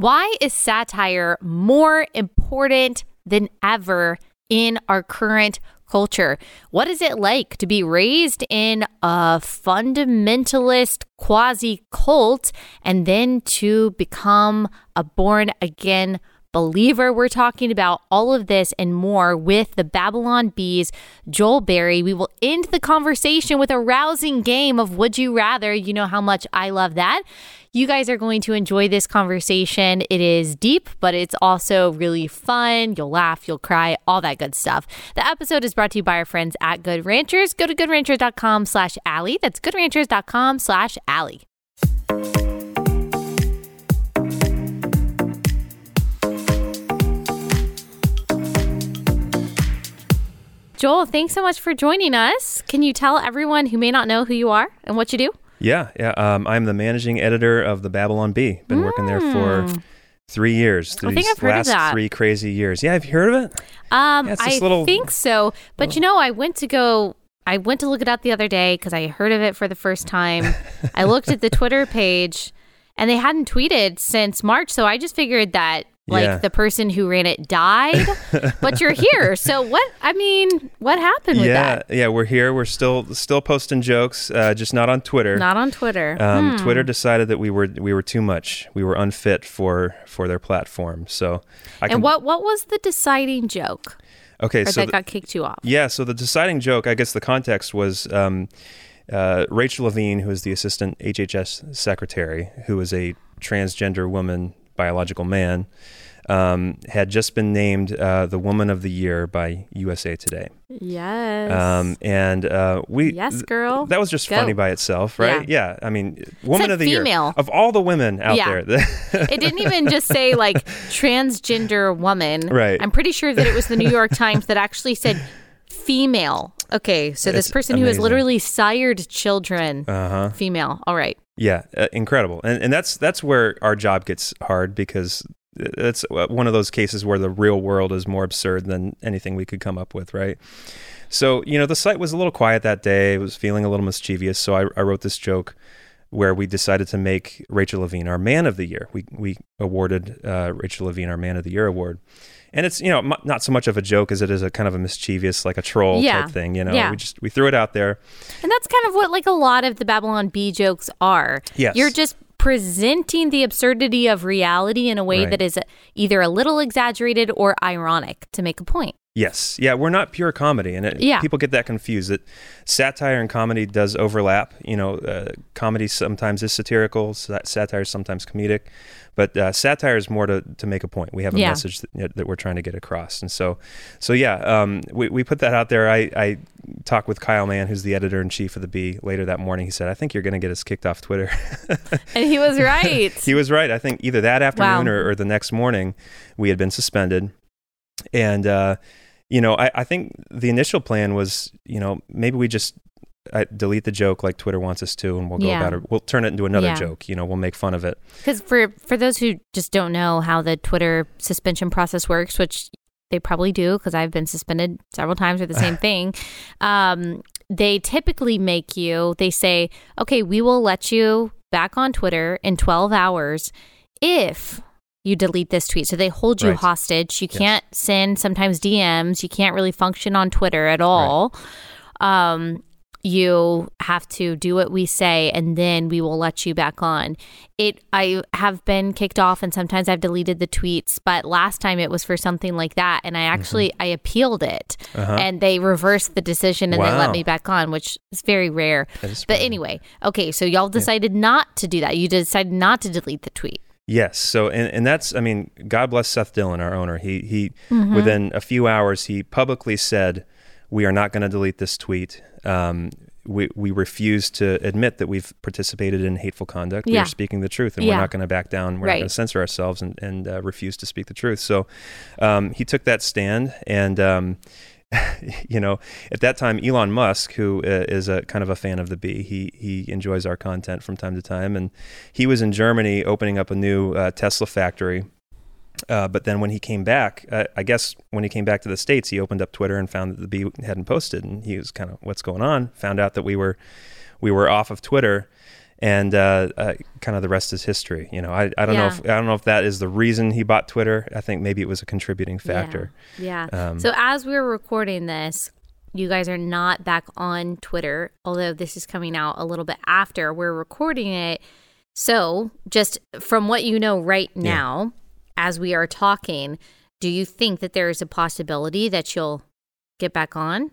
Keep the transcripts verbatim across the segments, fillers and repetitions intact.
Why is satire more important than ever in our current culture? What is it like to be raised in a fundamentalist quasi-cult and then to become a born-again believer? We're talking about all of this and more with the Babylon Bee's Joel Berry. We will end the conversation with a rousing game of Would You Rather. You know how much I love that. You guys are going to enjoy this conversation. It is deep, but it's also really fun. You'll laugh, you'll cry, all that good stuff. The episode is brought to you by our friends at Good Ranchers. Go to goodranchers.com slash Allie. That's goodranchers.com slash Allie. Joel, thanks so much for joining us. Can you tell everyone who may not know who you are and what you do? Yeah, yeah. Um, I'm the managing editor of the Babylon Bee. Been mm. working there for three years. I think I've heard of that. These last three crazy years. Yeah, have you heard of it? Um, yeah, I little, think so. But little. you know, I went to go. I went to look it up the other day because I heard of it for the first time. I looked at the Twitter page, and they hadn't tweeted since March. So I just figured that. Like yeah. the person who ran it died, but you're here. So what, I mean, what happened with yeah, that? Yeah, we're here. We're still still posting jokes, uh, just not on Twitter. Not on Twitter. Um, hmm. Twitter decided that we were we were too much. We were unfit for, for their platform. So, I And can, what, what was the deciding joke? Okay, so that the, got kicked you off? Yeah, so the deciding joke, I guess the context was um, uh, Rachel Levine, who is the assistant H H S secretary, who is a transgender woman, biological man, um, had just been named uh, the Woman of the Year by U S A Today. Yes. Um, and uh, we... Yes, girl. Th- that was just Go. funny by itself, right? Yeah. yeah. I mean, Woman of the female. Year. Of all the women out yeah. there. It didn't even just say, like, transgender woman. Right. I'm pretty sure that it was the New York Times that actually said female. Okay, so this it's person amazing. who has literally sired children, uh-huh. female. All right. Yeah, uh, incredible. And and that's that's where our job gets hard, because it's one of those cases where the real world is more absurd than anything we could come up with, right? So, you know, the site was a little quiet that day. It was feeling a little mischievous. So I, I wrote this joke where we decided to make Rachel Levine our Man of the Year. We we awarded uh, Rachel Levine our Man of the Year award. And it's, you know, m- not so much of a joke as it is a kind of a mischievous, like a troll yeah. type thing, you know, yeah. we just, we threw it out there. And that's kind of what like a lot of the Babylon Bee jokes are. Yes. You're just presenting the absurdity of reality in a way right. that is either a little exaggerated or ironic to make a point. Yes. Yeah, we're not pure comedy. And it, yeah. people get that confused that satire and comedy does overlap. You know, uh, comedy sometimes is satirical, sat- satire is sometimes comedic. But uh, satire is more to, to make a point. We have a yeah. message that, you know, that we're trying to get across. And so, so yeah, um, we, we put that out there. I, I talked with Kyle Mann, who's the editor-in-chief of the Bee, later that morning. He said, I think you're going to get us kicked off Twitter. And he was right. He was right. I think either that afternoon wow. or, or the next morning, we had been suspended. And, uh, you know, I, I think the initial plan was, you know, maybe we just... I delete the joke like Twitter wants us to, and we'll go yeah. about it. We'll turn it into another yeah. joke. You know, we'll make fun of it. Because for, for those who just don't know how the Twitter suspension process works, which they probably do because I've been suspended several times for the same thing, um, they typically make you, they say, okay, we will let you back on Twitter in twelve hours if... you delete this tweet. So they hold you right. hostage. You yes. can't send sometimes D Ms. You can't really function on Twitter at all. Right. Um, you have to do what we say, and then we will let you back on. It. I have been kicked off, and sometimes I've deleted the tweets. But last time it was for something like that, and I actually mm-hmm. I appealed it, uh-huh. and they reversed the decision, and wow. they let me back on, which is very rare. Is but anyway, okay. So y'all decided yeah. not to do that. You decided not to delete the tweet. Yes. So, and, and that's, I mean, God bless Seth Dillon, our owner. He, he mm-hmm. within a few hours, he publicly said, we are not going to delete this tweet. Um, we, we refuse to admit that we've participated in hateful conduct. Yeah. We are speaking the truth, and yeah. we're not going to back down. We're right. not going to censor ourselves and, and uh, refuse to speak the truth. So um, he took that stand, and... Um, you know, at that time, Elon Musk, who uh, is a kind of a fan of the Bee, he he enjoys our content from time to time, and he was in Germany opening up a new uh, Tesla factory. Uh, but then when he came back, uh, I guess when he came back to the States, he opened up Twitter and found that the Bee hadn't posted, and he was kind of, what's going on? Found out that we were we were off of Twitter. And uh, uh, kind of the rest is history. You know, I, I don't yeah. know if I don't know if that is the reason he bought Twitter. I think maybe it was a contributing factor. Yeah. yeah. Um, so as we're recording this, you guys are not back on Twitter, although this is coming out a little bit after we're recording it. So just from what you know right now, yeah. as we are talking, do you think that there is a possibility that you'll get back on?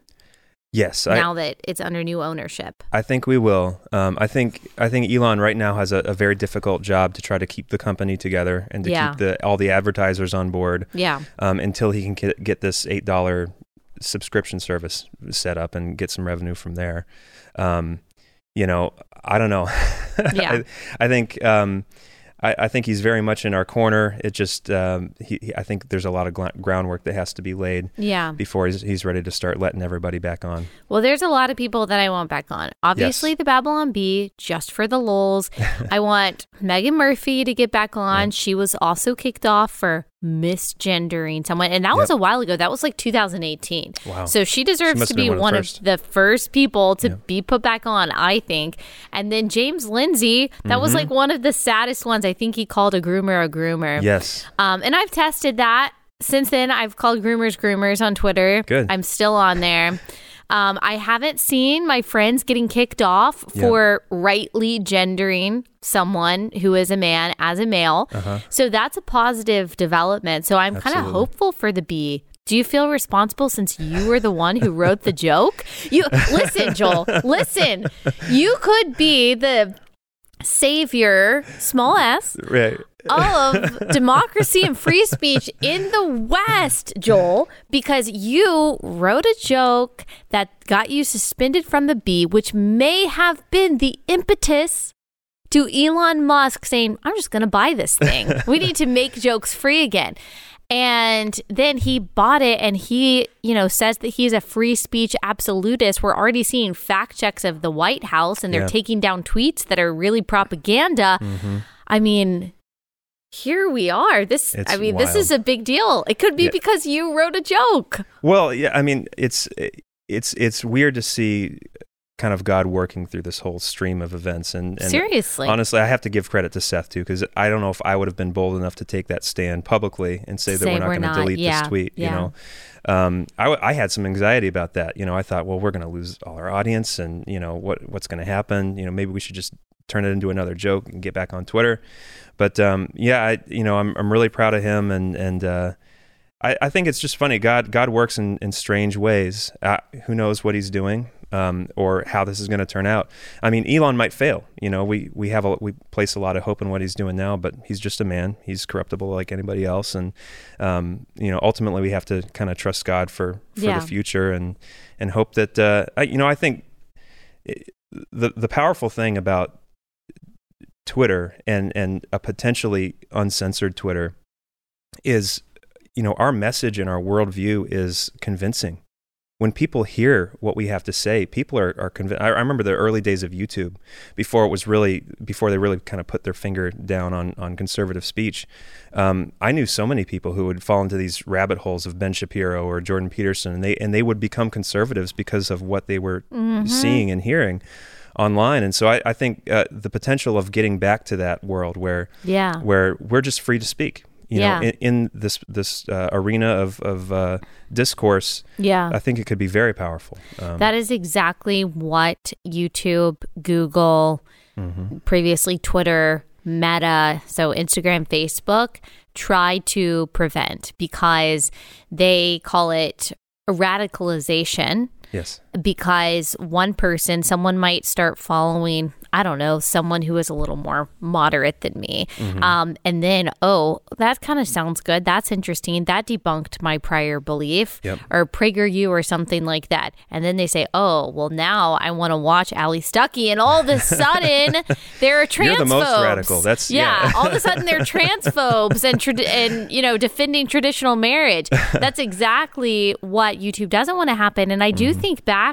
Yes. Now I, that it's under new ownership. I think we will. Um, I think I think Elon right now has a, a very difficult job to try to keep the company together and to yeah. keep the, all the advertisers on board yeah. um, until he can get, get this eight dollar subscription service set up and get some revenue from there. Um, you know, I don't know. yeah. I, I think... Um, I, I think he's very much in our corner. It just, um, he, he, I think there's a lot of gl- groundwork that has to be laid yeah. before he's, he's ready to start letting everybody back on. Well, there's a lot of people that I want back on. Obviously, yes. the Babylon Bee, just for the lulz. I want Megan Murphy to get back on. Yeah. She was also kicked off for misgendering someone. And that yep. was a while ago. That was like two thousand eighteen. Wow. So she deserves she to be one, one of first. the first people to yep. be put back on, I think. And then James Lindsay, that mm-hmm. was like one of the saddest ones. I think he called a groomer a groomer. Yes. Um, and I've tested that. Since then, I've called groomers groomers on Twitter. Good. I'm still on there. Um, I haven't seen my friends getting kicked off for yeah. rightly gendering someone who is a man as a male. Uh-huh. So that's a positive development. So I'm kind of hopeful for the bee. Do you feel responsible since you were the one who wrote the joke? You listen, Joel, listen, you could be the savior, small s, right. all of democracy and free speech in the West, Joel, because you wrote a joke that got you suspended from the Bee, which may have been the impetus to Elon Musk saying, I'm just going to buy this thing. We need to make jokes free again. And then he bought it, and he, you know, says that he's a free speech absolutist. We're already seeing fact checks of the White House, and they're yeah. taking down tweets that are really propaganda. Mm-hmm. I mean... Here we are. This, it's I mean, wild. This is a big deal. It could be yeah. because you wrote a joke. Well, yeah, I mean, it's it's it's weird to see kind of God working through this whole stream of events. And, and seriously, honestly, I have to give credit to Seth too, because I don't know if I would have been bold enough to take that stand publicly and say, say that we're not going to delete yeah. this tweet. Yeah. You know, um, I, I had some anxiety about that. You know, I thought, well, we're going to lose all our audience, and you know what what's going to happen. You know, maybe we should just turn it into another joke and get back on Twitter. But um, yeah, I, you know, I'm I'm really proud of him, and and uh, I I think it's just funny. God God works in, in strange ways. Uh, who knows what he's doing um, or how this is going to turn out? I mean, Elon might fail. You know, we we have a, we place a lot of hope in what he's doing now, but he's just a man. He's corruptible like anybody else, and um, you know, ultimately we have to kind of trust God for, for yeah. the future and and hope that uh, I, you know I think it, the the powerful thing about Twitter and and a potentially uncensored Twitter is, you know, our message and our worldview is convincing. When people hear what we have to say, people are are convinced. I remember the early days of YouTube, before it was really before they really kind of put their finger down on on conservative speech. Um, I knew so many people who would fall into these rabbit holes of Ben Shapiro or Jordan Peterson, and they and they would become conservatives because of what they were mm-hmm. seeing and hearing online. And so I, I think uh, the potential of getting back to that world where yeah. where we're just free to speak, you yeah. know, in, in this this uh, arena of of uh, discourse, yeah. I think it could be very powerful. Um, that is exactly what YouTube, Google, mm-hmm. previously Twitter, Meta, so Instagram, Facebook, try to prevent, because they call it radicalization. Yes. Because one person, someone might start following, I don't know, someone who is a little more moderate than me. Mm-hmm. Um, and then, oh, that kind of sounds good. That's interesting. That debunked my prior belief yep. or Prager U or something like that. And then they say, oh, well, now I want to watch Ali Stuckey. And all of a sudden, they're transphobes. You're the most radical. That's, yeah. yeah. All of a sudden, they're transphobes and, tra- and, you know, defending traditional marriage. That's exactly what YouTube doesn't want to happen. And I do mm-hmm. think back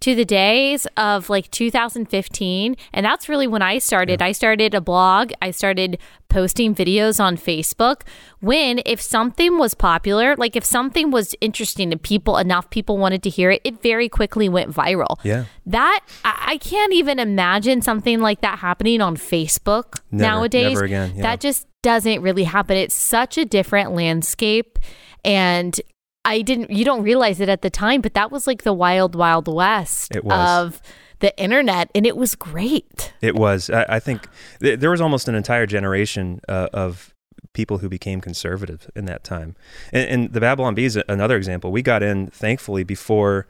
to the days of like two thousand fifteen, and that's really when I started. Yeah. I started a blog. I started posting videos on Facebook when if something was popular, like if something was interesting to people, enough people wanted to hear it, it very quickly went viral. Yeah. That, I, I can't even imagine something like that happening on Facebook never, nowadays. Never again. Yeah. That just doesn't really happen. It's such a different landscape. And I didn't, you don't realize it at the time, but that was like the wild, wild west of the internet. And it was great. It was. I, I think th- there was almost an entire generation uh, of people who became conservative in that time. And, and the Babylon Bee is another example. We got in, thankfully, before,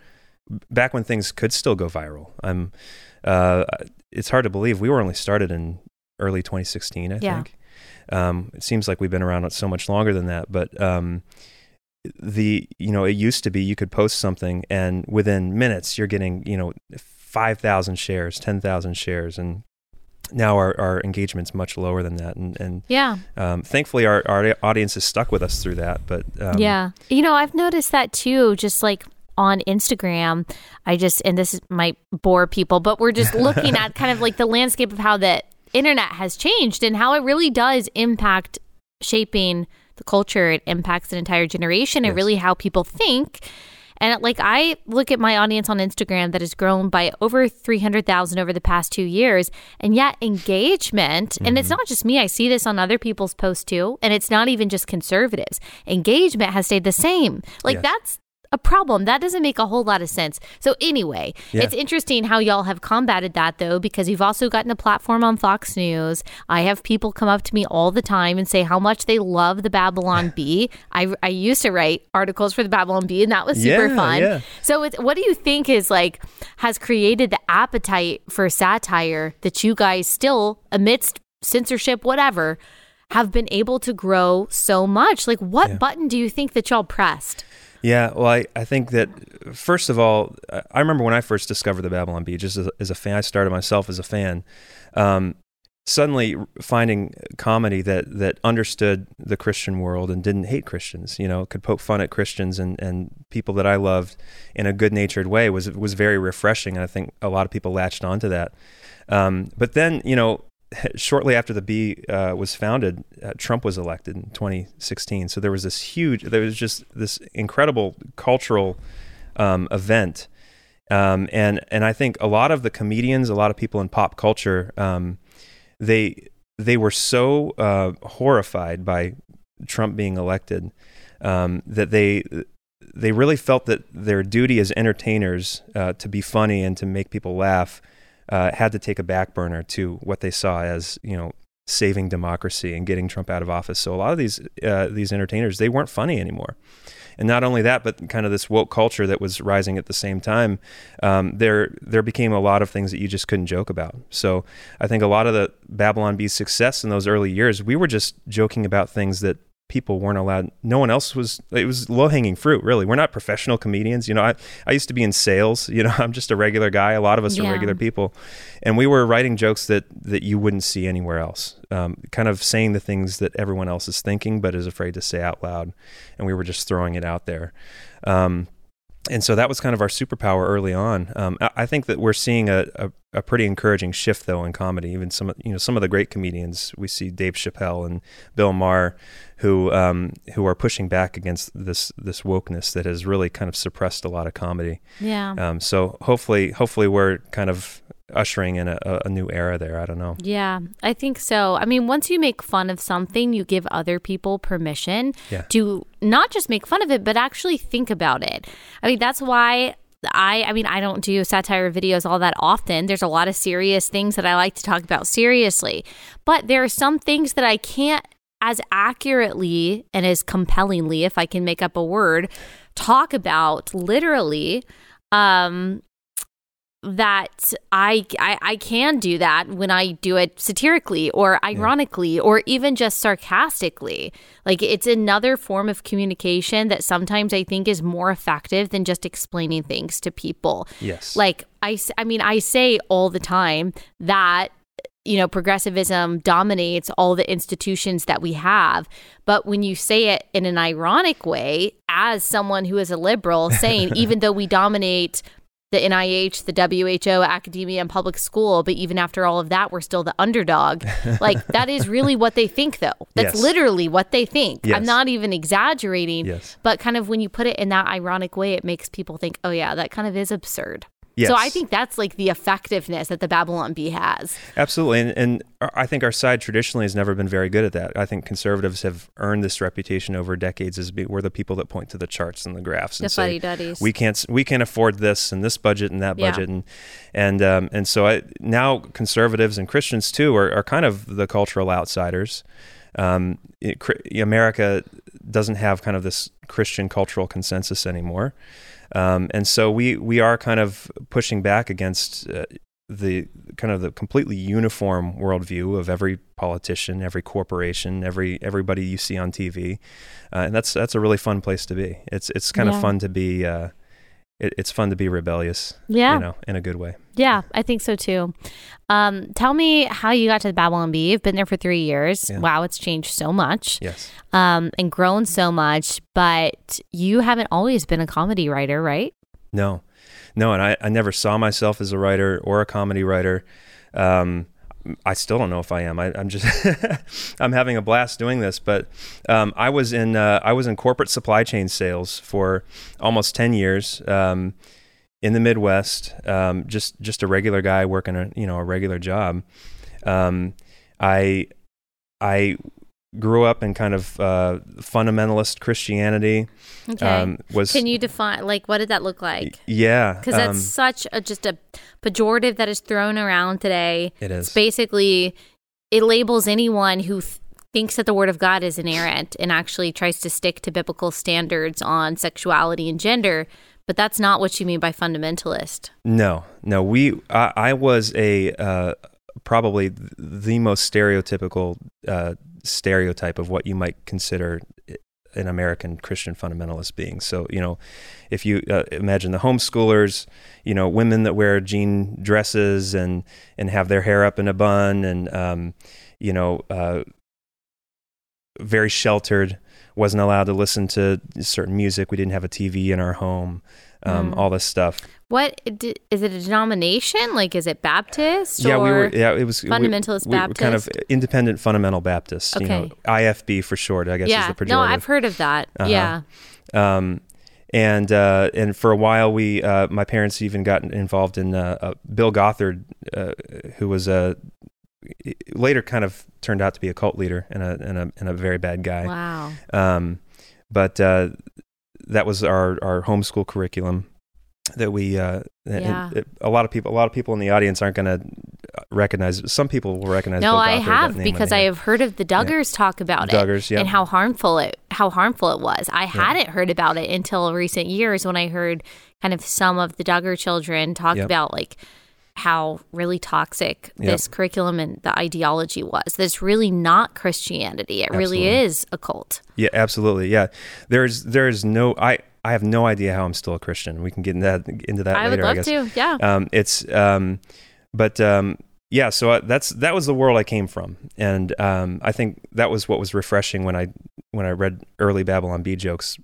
back when things could still go viral. I'm, uh, it's hard to believe we were only started in early twenty sixteen, I yeah. think. Um, it seems like we've been around so much longer than that, but um, the, you know, it used to be you could post something and within minutes you're getting, you know, five thousand shares, ten thousand shares. And now our, our engagement's much lower than that. And, and yeah, um, thankfully our, our audience is stuck with us through that. But um, yeah, you know, I've noticed that too, just like on Instagram, I just, and this might bore people, but we're just looking at kind of like the landscape of how that internet has changed and how it really does impact shaping the culture. It impacts an entire generation and yes. really how people think. And like I look at my audience on Instagram that has grown by over three hundred thousand over the past two years and yet engagement, mm-hmm. and it's not just me, I see this on other people's posts too, and it's not even just conservatives. Engagement has stayed the same. Like yes. that's a problem. That doesn't make a whole lot of sense. So anyway, yeah. it's interesting how y'all have combated that though, because you've also gotten a platform on Fox News. I have people come up to me all the time and say how much they love the Babylon Bee. I, I used to write articles for the Babylon Bee and that was super yeah, fun. Yeah. So it's, what do you think is like, has created the appetite for satire that you guys still, amidst censorship, whatever, have been able to grow so much? Like what yeah. button do you think that y'all pressed? Yeah, well, I, I think that, first of all, I remember when I first discovered the Babylon Bee, just as, as a fan, I started myself as a fan, um, suddenly finding comedy that that understood the Christian world and didn't hate Christians, you know, could poke fun at Christians and, and people that I loved in a good-natured way was was very refreshing, and I think a lot of people latched onto that. Um, but then, you know, shortly after the Bee uh, was founded, uh, Trump was elected in twenty sixteen. So there was this huge, there was just this incredible cultural um, event. Um, and and I think a lot of the comedians, a lot of people in pop culture, um, they they were so uh, horrified by Trump being elected um, that they they really felt that their duty as entertainers uh, to be funny and to make people laugh Uh, had to take a back burner to what they saw as, you know, saving democracy and getting Trump out of office. So a lot of these uh, these entertainers, they weren't funny anymore. And not only that, but kind of this woke culture that was rising at the same time, um, there there became a lot of things that you just couldn't joke about. So I think a lot of the Babylon Bee's success in those early years, we were just joking about things that people weren't allowed. No one else was, it was low-hanging fruit, really. We're not professional comedians. You know, I, I used to be in sales. You know, I'm just a regular guy. A lot of us yeah. are regular people. And we were writing jokes that, that you wouldn't see anywhere else. Um, kind of saying the things that everyone else is thinking, but is afraid to say out loud. And we were just throwing it out there. Um, and so that was kind of our superpower early on. Um, I, I think that we're seeing a, a, a pretty encouraging shift though in comedy. Even some, you know, some of the great comedians, we see Dave Chappelle and Bill Maher, who um, who are pushing back against this this wokeness that has really kind of suppressed a lot of comedy. Yeah. Um, so hopefully, hopefully we're kind of ushering in a, a new era there. I don't know. Yeah, I think so. I mean, once you make fun of something, you give other people permission yeah. to not just make fun of it, but actually think about it. I mean, that's why I, I mean, I don't do satire videos all that often. There's a lot of serious things that I like to talk about seriously, but there are some things that I can't as accurately and as compellingly, if I can make up a word, talk about literally, um, that I, I I can do that when I do it satirically or ironically yeah. or even just sarcastically. Like it's another form of communication that sometimes I think is more effective than just explaining things to people. Yes. Like I, I mean, I say all the time that, you know, progressivism dominates all the institutions that we have. But when you say it in an ironic way, as someone who is a liberal saying, even though we dominate the N I H, the W H O, academia, and public school. But even after all of that, we're still the underdog. Like, that is really what they think, though. That's yes. literally what they think. Yes. I'm not even exaggerating. Yes. But kind of when you put it in that ironic way, it makes people think, oh, yeah, that kind of is absurd. Yes. So I think that's like the effectiveness that the Babylon Bee has. Absolutely. And, and I think our side traditionally has never been very good at that. I think conservatives have earned this reputation over decades as be, we're the people that point to the charts and the graphs and the say, fuddy-duddies. we can't we can't afford this and this budget and that budget. Yeah. And and um, and so I, now conservatives and Christians, too, are, are kind of the cultural outsiders. Um, it, America doesn't have kind of this Christian cultural consensus anymore. Um, and so we, we are kind of pushing back against uh, the kind of the completely uniform worldview of every politician, every corporation, every everybody you see on T V, uh, and that's that's a really fun place to be. It's it's kind yeah. of fun to be. Uh, it, it's fun to be rebellious. Yeah, you know, in a good way. Yeah, I think so too. Um, tell me how you got to the Babylon Bee. You've been there for three years. Yeah. Wow, it's changed so much. Yes, um, and grown so much. But you haven't always been a comedy writer, right? No, no, and I, I never saw myself as a writer or a comedy writer. Um, I still don't know if I am. I, I'm just I'm having a blast doing this. But um, I was in uh, I was in corporate supply chain sales for almost ten years. Um, in the Midwest, um, just, just a regular guy working a, you know, a regular job. Um, I, I grew up in kind of, uh, fundamentalist Christianity. Okay. Um, was, Can you define, like, what did that look like? Yeah. Cause that's um, such a, just a pejorative that is thrown around today. It is. It's basically, it labels anyone who th- thinks that the word of God is inerrant and actually tries to stick to biblical standards on sexuality and gender. But that's not what you mean by fundamentalist. No, no. We, I, I was a uh, probably the most stereotypical uh, stereotype of what you might consider an American Christian fundamentalist being. So, you know, if you uh, imagine the homeschoolers, you know, women that wear jean dresses and and have their hair up in a bun, and um, you know, uh, very sheltered. Wasn't allowed to listen to certain music. We didn't have a T V in our home. Um, mm. All this stuff. What is it? A denomination? Like, is it Baptist? Yeah, or we were. Yeah, it was fundamentalist we, we Baptist. Kind of independent fundamental Baptist. Okay. You know, I F B for short. I guess yeah. is the pejorative. No, I've heard of that. Uh-huh. Yeah. Um, and uh, and for a while, we uh, my parents even got involved in uh, uh, Bill Gothard, uh, who was a. later kind of turned out to be a cult leader and a and a and a very bad guy. Wow. Um, but uh, that was our, our homeschool curriculum that we uh, yeah. it, it, a lot of people a lot of people in the audience aren't going to recognize it. Some people will recognize. No, Bill Gothard, I have because I have heard of the Duggars yeah. talk about Duggars, it yeah. and how harmful it how harmful it was. I yeah. hadn't heard about it until recent years when I heard kind of some of the Duggar children talk yep. about like. How really toxic this yep. curriculum and the ideology was. That's really not Christianity. It absolutely. Really is a cult. Yeah, absolutely. Yeah. There's there's no I, I have no idea how I'm still a Christian. We can get into that into that I later, I guess. I would love to. Yeah. Um it's um but um yeah, so I, that's that was the world I came from. And um I think that was what was refreshing when I when I read early Babylon Bee jokes,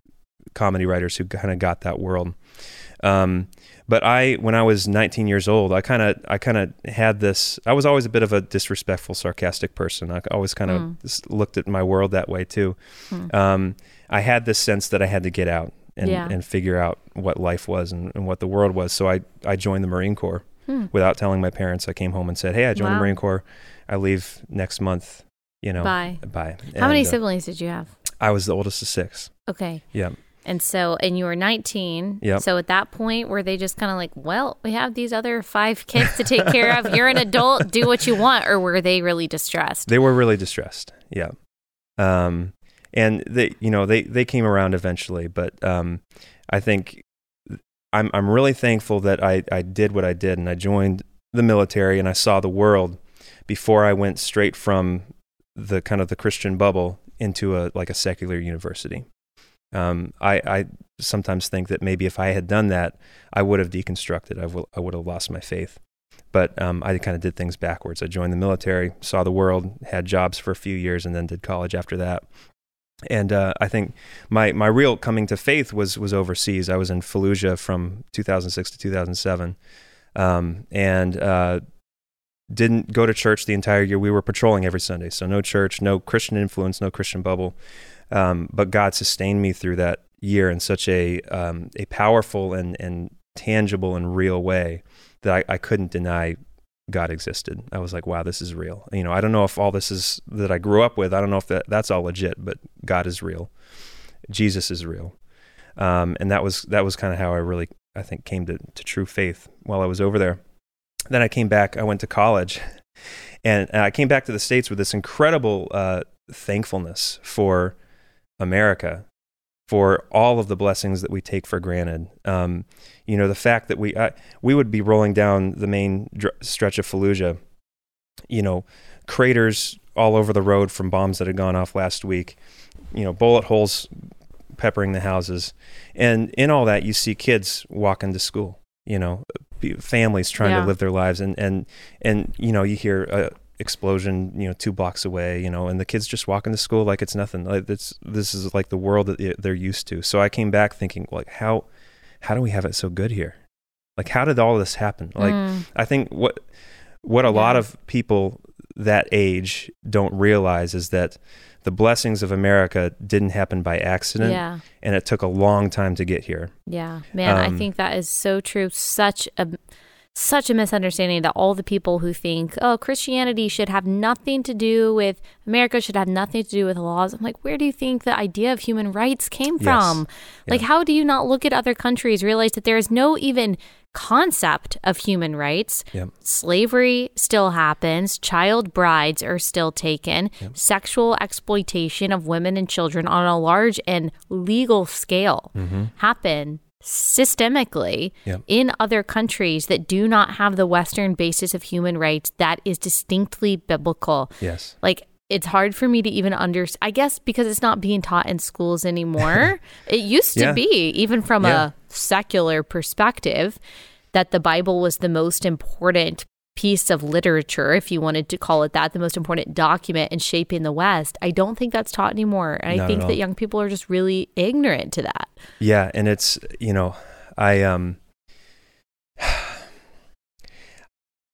comedy writers who kind of got that world. Um But I, when I was nineteen years old, I kind of, I kind of had this. I was always a bit of a disrespectful, sarcastic person. I always kind of mm. looked at my world that way too. Mm. Um, I had this sense that I had to get out and, yeah. and figure out what life was and, and what the world was. So I, I joined the Marine Corps mm. without telling my parents. I came home and said, "Hey, I joined wow. the Marine Corps. I leave next month. You know, bye, bye." And how many siblings uh, did you have? I was the oldest of six. Okay. Yeah. And so, and you were nineteen. Yep. So at that point, were they just kind of like, well, we have these other five kids to take care of. You're an adult. Do what you want. Or were they really distressed? They were really distressed. Yeah. Um, and they, you know, they, they came around eventually. But um, I think I'm I'm really thankful that I, I did what I did and I joined the military and I saw the world before I went straight from the kind of the Christian bubble into a like a secular university. Um, I, I sometimes think that maybe if I had done that, I would have deconstructed. I, will, I would have lost my faith. But um, I kind of did things backwards. I joined the military, saw the world, had jobs for a few years, and then did college after that. And uh, I think my, my real coming to faith was was overseas. I was in Fallujah from two thousand six to two thousand seven, um, and uh, didn't go to church the entire year. We were patrolling every Sunday, so no church, no Christian influence, no Christian bubble. Um, but God sustained me through that year in such a um, a powerful and, and tangible and real way that I, I couldn't deny God existed. I was like, wow, this is real. You know, I don't know if all this is that I grew up with, I don't know if that, that's all legit, but God is real. Jesus is real. Um, and that was, that was kind of how I really, I think, came to, to true faith while I was over there. Then I came back, I went to college, and, and I came back to the States with this incredible uh, thankfulness for America, for all of the blessings that we take for granted. Um, you know, the fact that we, I, we would be rolling down the main dr- stretch of Fallujah, you know, craters all over the road from bombs that had gone off last week, you know, bullet holes peppering the houses. And in all that, you see kids walking to school, you know, families trying yeah. to live their lives. And, and, and, you know, you hear a explosion, you know, two blocks away, you know, and the kids just walking to school like it's nothing. Like it's, this is like the world that they're used to. So I came back thinking, like, how, how do we have it so good here? Like, how did all this happen? Like, mm. I think what, what a yeah. lot of people that age don't realize is that the blessings of America didn't happen by accident, yeah. and it took a long time to get here. Yeah, man, um, I think that is so true. Such a such a misunderstanding that all the people who think, oh, Christianity should have nothing to do with America, should have nothing to do with laws. I'm like, where do you think the idea of human rights came yes. from? Yeah. Like, how do you not look at other countries, realize that there is no even concept of human rights? Yep. Slavery still happens. Child brides are still taken. Yep. Sexual exploitation of women and children on a large and legal scale mm-hmm. happen systemically yep. in other countries that do not have the Western basis of human rights that is distinctly biblical. Yes. Like, it's hard for me to even understand, I guess, because it's not being taught in schools anymore. It used yeah. to be, even from yeah. a secular perspective, that the Bible was the most important piece of literature, if you wanted to call it that, the most important document in shaping the West. I don't think that's taught anymore. And Not I think that young people are just really ignorant to that. Yeah. And it's, you know, I, um,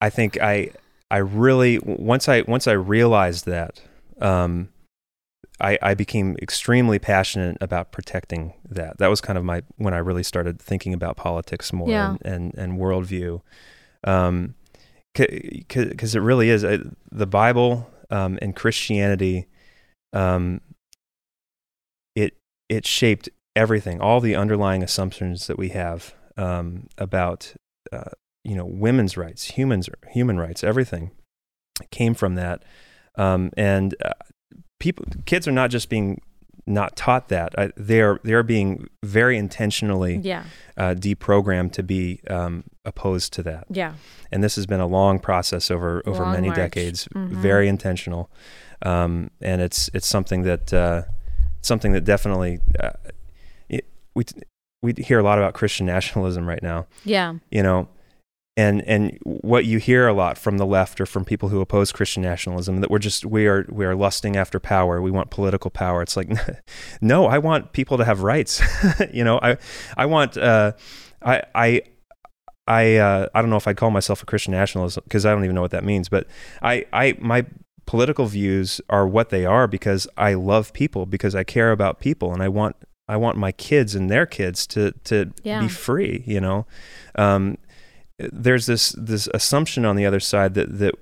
I think I, I really, once I, once I realized that, um, I, I became extremely passionate about protecting that. That was kind of my, when I really started thinking about politics more yeah. and, and, and worldview. Um, Because it really is. The Bible um, and Christianity, um, it it shaped everything, all the underlying assumptions that we have um, about uh, you know, women's rights, humans, human rights, everything came from that. Um, and uh, people, kids are not just being not taught that. I, they are they are being very intentionally yeah. uh, deprogrammed to be um, opposed to that. Yeah, and this has been a long process over over long many march. decades. Mm-hmm. Very intentional, um, and it's it's something that uh, something that definitely uh, it, we we hear a lot about Christian nationalism right now. Yeah, you know. And and what you hear a lot from the left or from people who oppose Christian nationalism, that we're just, we are we are lusting after power. We want political power. It's like, no, I want people to have rights. You know, I I want, uh, I I I uh, I don't know if I'd call myself a Christian nationalist because I don't even know what that means. But I, I my political views are what they are because I love people, because I care about people, and I want I want my kids and their kids to to yeah. be free. You know. Um, There's this this assumption on the other side that, that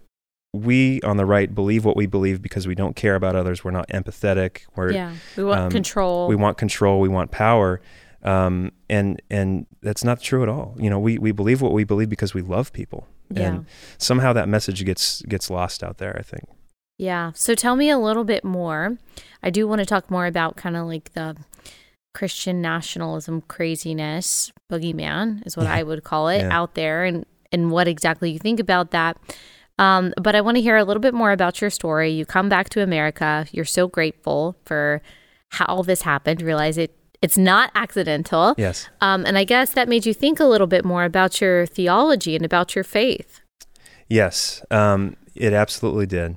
we on the right believe what we believe because we don't care about others. We're not empathetic. We're, yeah, we want um, control. We want control. We want power, um, and and that's not true at all. You know, we, we believe what we believe because we love people, yeah. and somehow that message gets gets lost out there, I think. Yeah. So tell me a little bit more. I do want to talk more about kind of like the Christian nationalism craziness, boogeyman is what yeah. I would call it, yeah. out there, and, and what exactly you think about that. Um, but I want to hear a little bit more about your story. You come back to America. You're so grateful for how all this happened. Realize it it's not accidental. Yes. Um, and I guess that made you think a little bit more about your theology and about your faith. Yes, um, it absolutely did.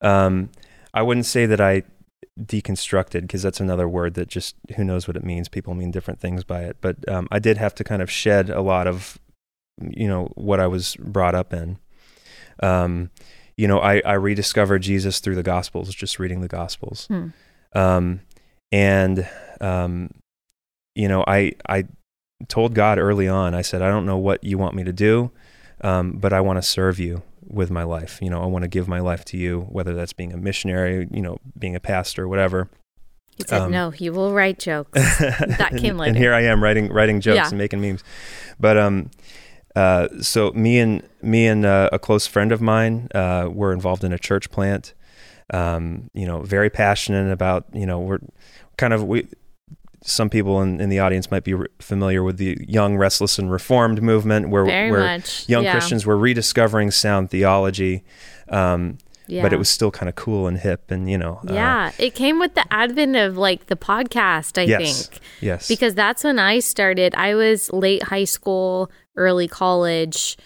Um, I wouldn't say that I deconstructed, because that's another word that just, who knows what it means. People mean different things by it. But um, I did have to kind of shed a lot of, you know, what I was brought up in. Um, you know, I, I rediscovered Jesus through the Gospels, just reading the Gospels. Hmm. Um, and, um, you know, I, I told God early on, I said, I don't know what you want me to do, um, but I want to serve you with my life. You know, I want to give my life to you, whether that's being a missionary, you know, being a pastor, whatever. He said, um, no, he will write jokes. That came and, later. And here I am writing, writing jokes yeah. and making memes. But, um, uh, so me and, me and, uh, a close friend of mine, uh, were involved in a church plant, um, you know, very passionate about, you know, we're kind of, we, some people in, in the audience might be re- familiar with the Young, Restless, and Reformed movement, where, where young yeah. Christians were rediscovering sound theology. Um, yeah. But it was still kind of cool and hip and, you know. Yeah, uh, it came with the advent of like the podcast, I yes, think. Yes, because that's when I started. I was late high school, early college,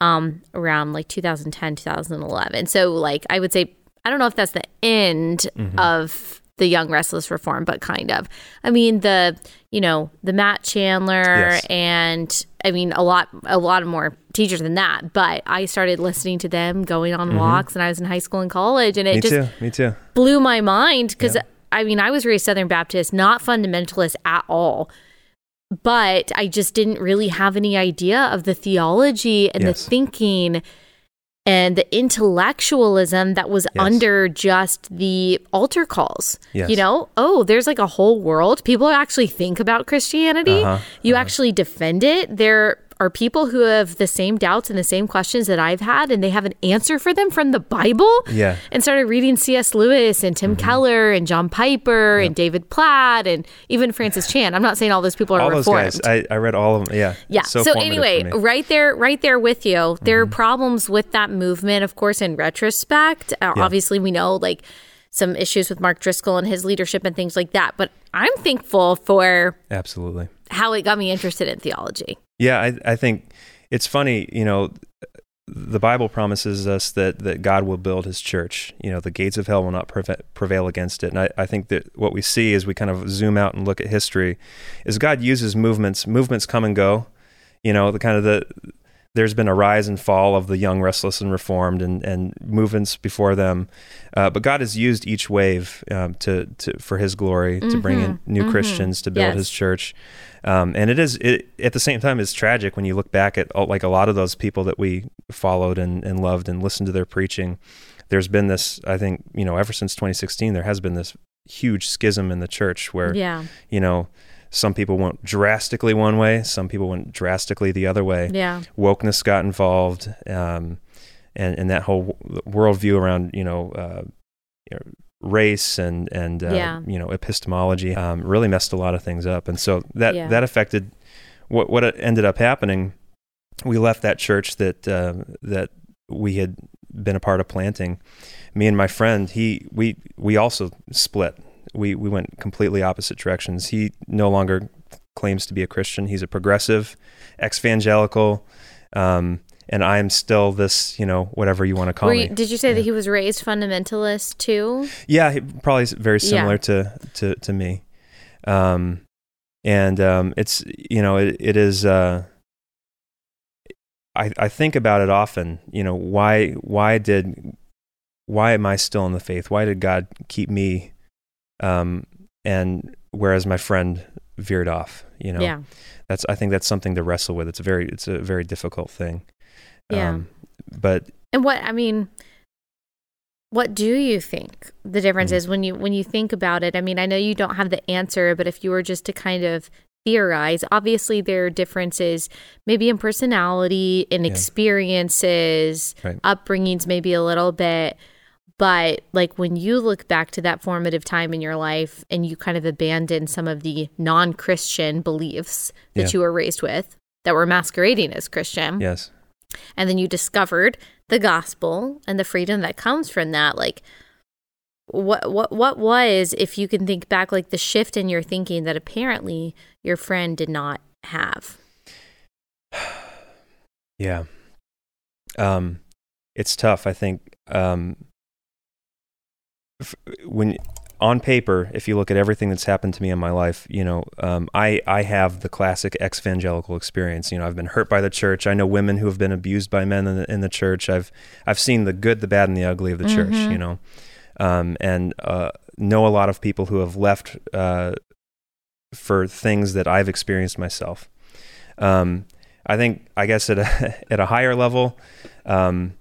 um, around like two thousand ten, two thousand eleven. So like I would say, I don't know if that's the end mm-hmm. of the Young, Restless, Reform, but kind of. I mean, the, you know, the Matt Chandler yes. and I mean, a lot, a lot of more teachers than that. But I started listening to them, going on mm-hmm. walks, and I was in high school and college, and it me just too. Me too. blew my mind because yeah. I mean, I was raised Southern Baptist, not fundamentalist at all. But I just didn't really have any idea of the theology and yes. the thinking and the intellectualism that was yes. under just the altar calls. Yes. You know, oh, there's like a whole world. People actually think about Christianity. Uh-huh. You uh-huh. actually defend it. There are people who have the same doubts and the same questions that I've had, and they have an answer for them from the Bible. Yeah. And started reading C S Lewis and Tim mm-hmm. Keller and John Piper yep. and David Platt and even Francis Chan. I'm not saying all those people are all Reformed. All those guys. I, I read all of them. Yeah. Yeah. So, so anyway, right there, right there with you. There mm-hmm. are problems with that movement, of course, in retrospect. Uh, yeah. Obviously, we know like some issues with Mark Driscoll and his leadership and things like that. But I'm thankful for absolutely how it got me interested in theology. Yeah, I, I think it's funny, you know, the Bible promises us that, that God will build his church. You know, the gates of hell will not prevail against it. And I, I think that what we see as we kind of zoom out and look at history is God uses movements. Movements come and go. You know, the kind of the, there's been a rise and fall of the Young, Restless, and Reformed and, and movements before them. Uh, but God has used each wave um, to, to for his glory, mm-hmm. to bring in new mm-hmm. Christians, to build yes. his church. Um, and it is, it, at the same time, it's tragic when you look back at all, like a lot of those people that we followed and, and loved and listened to their preaching. There's been this, I think, you know, ever since twenty sixteen, there has been this huge schism in the church where, yeah. you know, some people went drastically one way, some people went drastically the other way. Yeah. Wokeness got involved, um, and, and that whole worldview around, you know, uh, you know race and, and uh, yeah. you know, epistemology um, really messed a lot of things up. And so that, yeah. that affected what, what ended up happening. We left that church that, uh, that we had been a part of planting. Me and my friend, he, we, we also split. We, we went completely opposite directions. He no longer claims to be a Christian. He's a progressive, ex-evangelical, um, and I'm still this, you know, whatever you want to call you, me. Did you say yeah. that he was raised fundamentalist too? Yeah, he, probably very similar yeah. to, to, to me. Um, and um, it's, you know, it, it is, uh, I, I think about it often, you know, why, why did, why am I still in the faith? Why did God keep me? Um, and whereas my friend veered off, you know, yeah. that's, I think that's something to wrestle with. It's a very, it's a very difficult thing. Yeah. Um, but, and what, I mean, what do you think the difference mm-hmm. is when you, when you think about it? I mean, I know you don't have the answer, but if you were just to kind of theorize, obviously there are differences maybe in personality, in yeah. experiences, right. upbringings, maybe a little bit. But like when you look back to that formative time in your life and you kind of abandon some of the non-Christian beliefs that yeah. you were raised with that were masquerading as Christian. Yes. And then you discovered the gospel and the freedom that comes from that. Like what what what was, if you can think back, like the shift in your thinking that apparently your friend did not have? Yeah. Um, it's tough, I think. Um, when on paper, if you look at everything that's happened to me in my life, you know, um, I, I have the classic ex-evangelical experience. You know, I've been hurt by the church. I know women who have been abused by men in the, in the church. I've I've seen the good, the bad, and the ugly of the mm-hmm. church, you know, um, and uh, know a lot of people who have left uh, for things that I've experienced myself. Um, I think, I guess at a, at a higher level, um,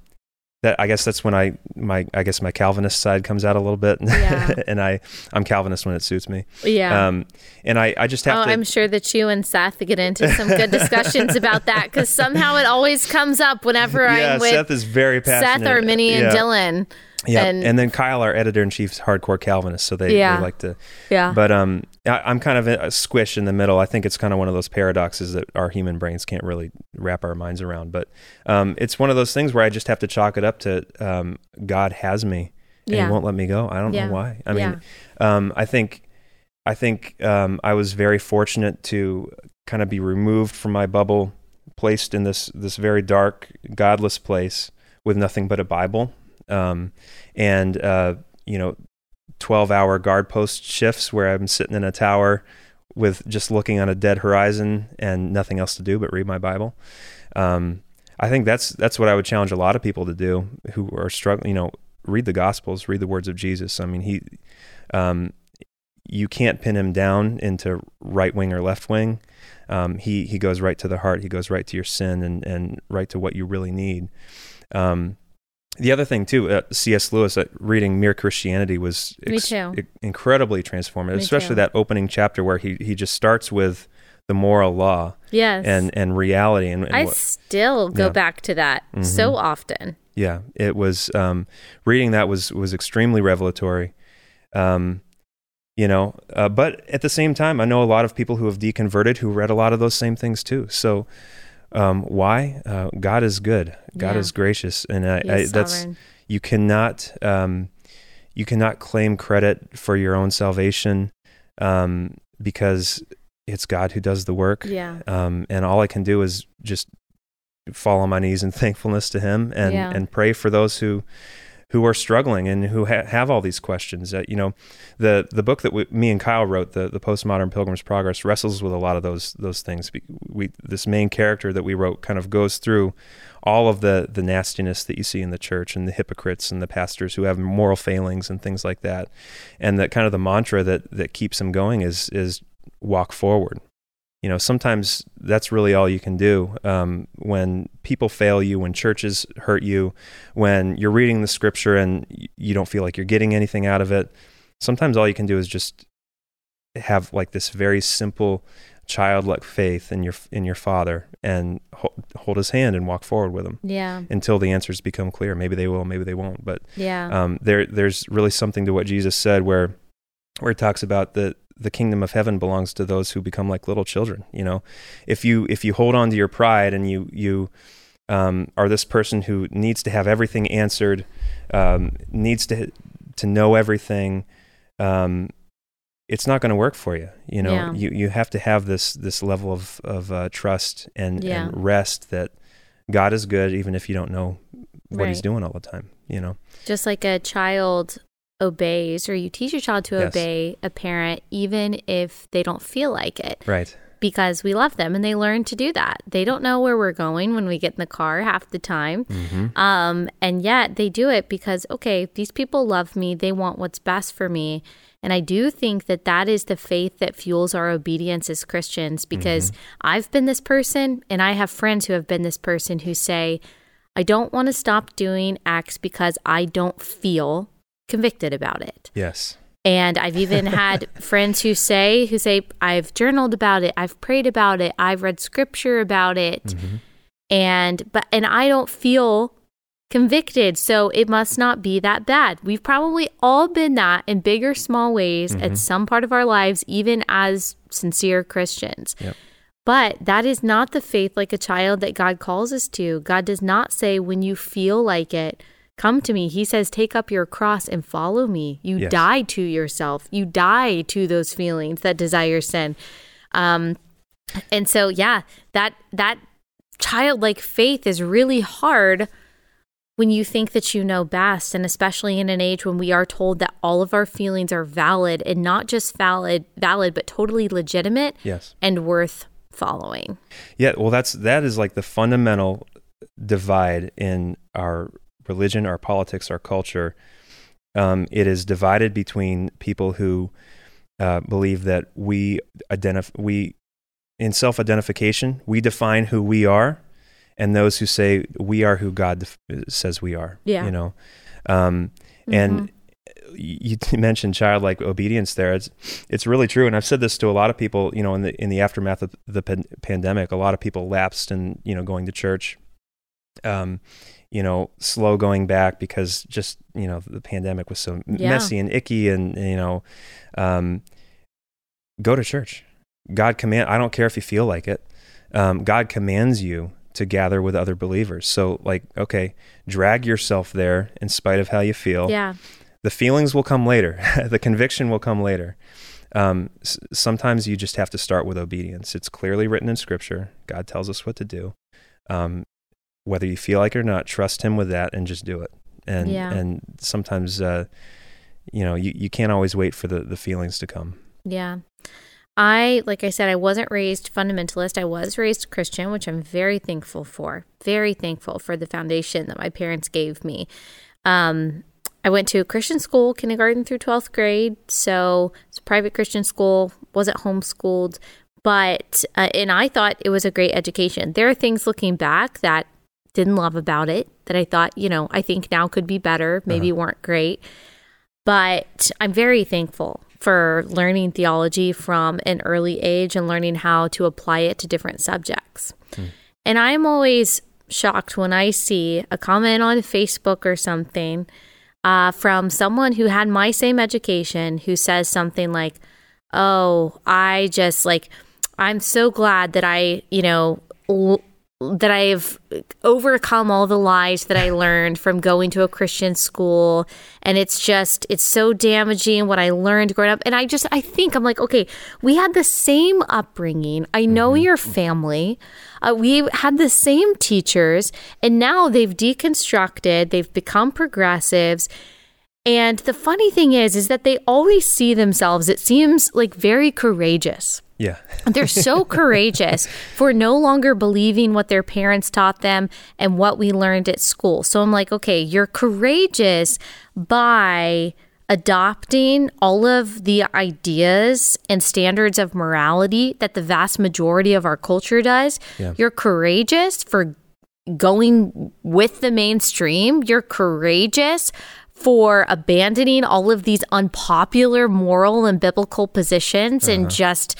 that I guess that's when I, my, I guess my Calvinist side comes out a little bit, yeah. and I, I'm Calvinist when it suits me. Yeah. Um, and I, I just have oh, to, I'm sure that you and Seth get into some good discussions about that. Cause somehow it always comes up whenever yeah, I'm with Seth is very passionate. Seth or Minnie and yeah. Dylan. Yeah. And, and then Kyle, our editor in chief, is hardcore Calvinist. So they, yeah. they like to, yeah. but, um, I, I'm kind of a squish in the middle. I think it's kind of one of those paradoxes that our human brains can't really wrap our minds around. But, um, it's one of those things where I just have to chalk it up to, um, God has me and yeah. he won't let me go. I don't yeah. know why. I mean, yeah. um, I think, I think, um, I was very fortunate to kind of be removed from my bubble, placed in this, this very dark, godless place with nothing but a Bible. Um, and, uh, you know, twelve hour guard post shifts where I'm sitting in a tower with just looking on a dead horizon and nothing else to do but read my Bible. Um, I think that's, that's what I would challenge a lot of people to do who are struggling, you know, read the Gospels, read the words of Jesus. I mean, he, um, you can't pin him down into right wing or left wing. Um, he, he goes right to the heart. He goes right to your sin and, and right to what you really need. Um, The other thing too, uh, C S. Lewis, uh, reading Mere Christianity was ex- I- incredibly transformative, Me especially too. That opening chapter where he, he just starts with the moral law yes. and, and reality. And, and I what, still go yeah. back to that mm-hmm. so often. Yeah, it was, um, reading that was, was extremely revelatory, um, you know, uh, but at the same time, I know a lot of people who have deconverted who read a lot of those same things too. So Um, why? Uh, God is good. God yeah. is gracious. And I, I, that's, you cannot, um, you cannot claim credit for your own salvation, um, because it's God who does the work. Yeah. Um, and all I can do is just fall on my knees in thankfulness to him and, yeah. and pray for those who, who are struggling and who ha- have all these questions. Uh, you know, the the book that we, me and Kyle wrote, the the Postmodern Pilgrim's Progress, wrestles with a lot of those those things. We, we this main character that we wrote kind of goes through all of the the nastiness that you see in the church and the hypocrites and the pastors who have moral failings and things like that. And that kind of the mantra that that keeps them going is is walk forward. You know, sometimes that's really all you can do. Um, when people fail you, when churches hurt you, when you're reading the scripture and you don't feel like you're getting anything out of it, sometimes all you can do is just have like this very simple childlike faith in your in your Father and ho- hold his hand and walk forward with him. Yeah. Until the answers become clear. Maybe they will, maybe they won't. But yeah. um, there there's really something to what Jesus said where where it talks about the the kingdom of heaven belongs to those who become like little children. You know, if you, if you hold on to your pride and you, you, um, are this person who needs to have everything answered, um, needs to, to know everything, um, it's not going to work for you. You know, yeah. you, you have to have this, this level of, of, uh, trust and, yeah. and rest that God is good, even if you don't know what right. he's doing all the time, you know, just like a child obeys, or you teach your child to yes. obey a parent even if they don't feel like it. Right. Because we love them and they learn to do that. They don't know where we're going when we get in the car half the time. Mm-hmm. Um, and yet they do it because, okay, these people love me. They want what's best for me. And I do think that that is the faith that fuels our obedience as Christians, because mm-hmm. I've been this person and I have friends who have been this person who say, I don't want to stop doing X because I don't feel convicted about it. Yes. And I've even had friends who say, who say, I've journaled about it, I've prayed about it, I've read scripture about it. Mm-hmm. And, but, and I don't feel convicted. So it must not be that bad. We've probably all been that in big or small ways mm-hmm. at some part of our lives, even as sincere Christians. Yep. But that is not the faith like a child that God calls us to. God does not say, when you feel like it, come to me. He says, take up your cross and follow me. You yes. die to yourself. You die to those feelings that desire sin. Um, and so, yeah, that that childlike faith is really hard when you think that you know best, and especially in an age when we are told that all of our feelings are valid, and not just valid, valid, but totally legitimate, yes, and worth following. Yeah, well, that's that is like the fundamental divide in our religion, our politics, our culture. Um, it is divided between people who uh, believe that we identify, we in self-identification, we define who we are, and those who say we are who God def- says we are, yeah. you know? Um, mm-hmm. And you mentioned childlike obedience there. It's, it's really true. And I've said this to a lot of people, you know, in the, in the aftermath of the pan- pandemic, a lot of people lapsed in, you know, going to church, um, you know, slow going back because just, you know, the pandemic was so yeah. messy and icky and, you know, um, go to church. God command, I don't care if you feel like it. Um, God commands you to gather with other believers. So like, okay, drag yourself there in spite of how you feel. Yeah. The feelings will come later. The conviction will come later. Um, s- sometimes you just have to start with obedience. It's clearly written in scripture. God tells us what to do. Um, whether you feel like it or not, trust him with that and just do it. And yeah. and sometimes, uh, you know, you, you can't always wait for the, the feelings to come. Yeah. I, like I said, I wasn't raised fundamentalist. I was raised Christian, which I'm very thankful for. Very thankful for the foundation that my parents gave me. Um, I went to Christian school, kindergarten through twelfth grade. So it's a private Christian school, wasn't homeschooled. But, uh, and I thought it was a great education. There are things looking back that didn't love about it, that I thought, you know, I think now could be better, maybe uh-huh. weren't great. But I'm very thankful for learning theology from an early age and learning how to apply it to different subjects. Mm. And I'm always shocked when I see a comment on Facebook or something uh, from someone who had my same education who says something like, oh, I just like, I'm so glad that I, you know, l- that I've overcome all the lies that I learned from going to a Christian school. And it's just, it's so damaging what I learned growing up. And I just, I think I'm like, okay, we had the same upbringing. I know mm-hmm. your family. Uh, we had the same teachers. And now they've deconstructed, they've become progressives. And the funny thing is, is that they always see themselves, it seems like, very courageous. Yeah. They're so courageous for no longer believing what their parents taught them and what we learned at school. So I'm like, okay, you're courageous by adopting all of the ideas and standards of morality that the vast majority of our culture does. Yeah. You're courageous for going with the mainstream. You're courageous for abandoning all of these unpopular moral and biblical positions uh-huh. and just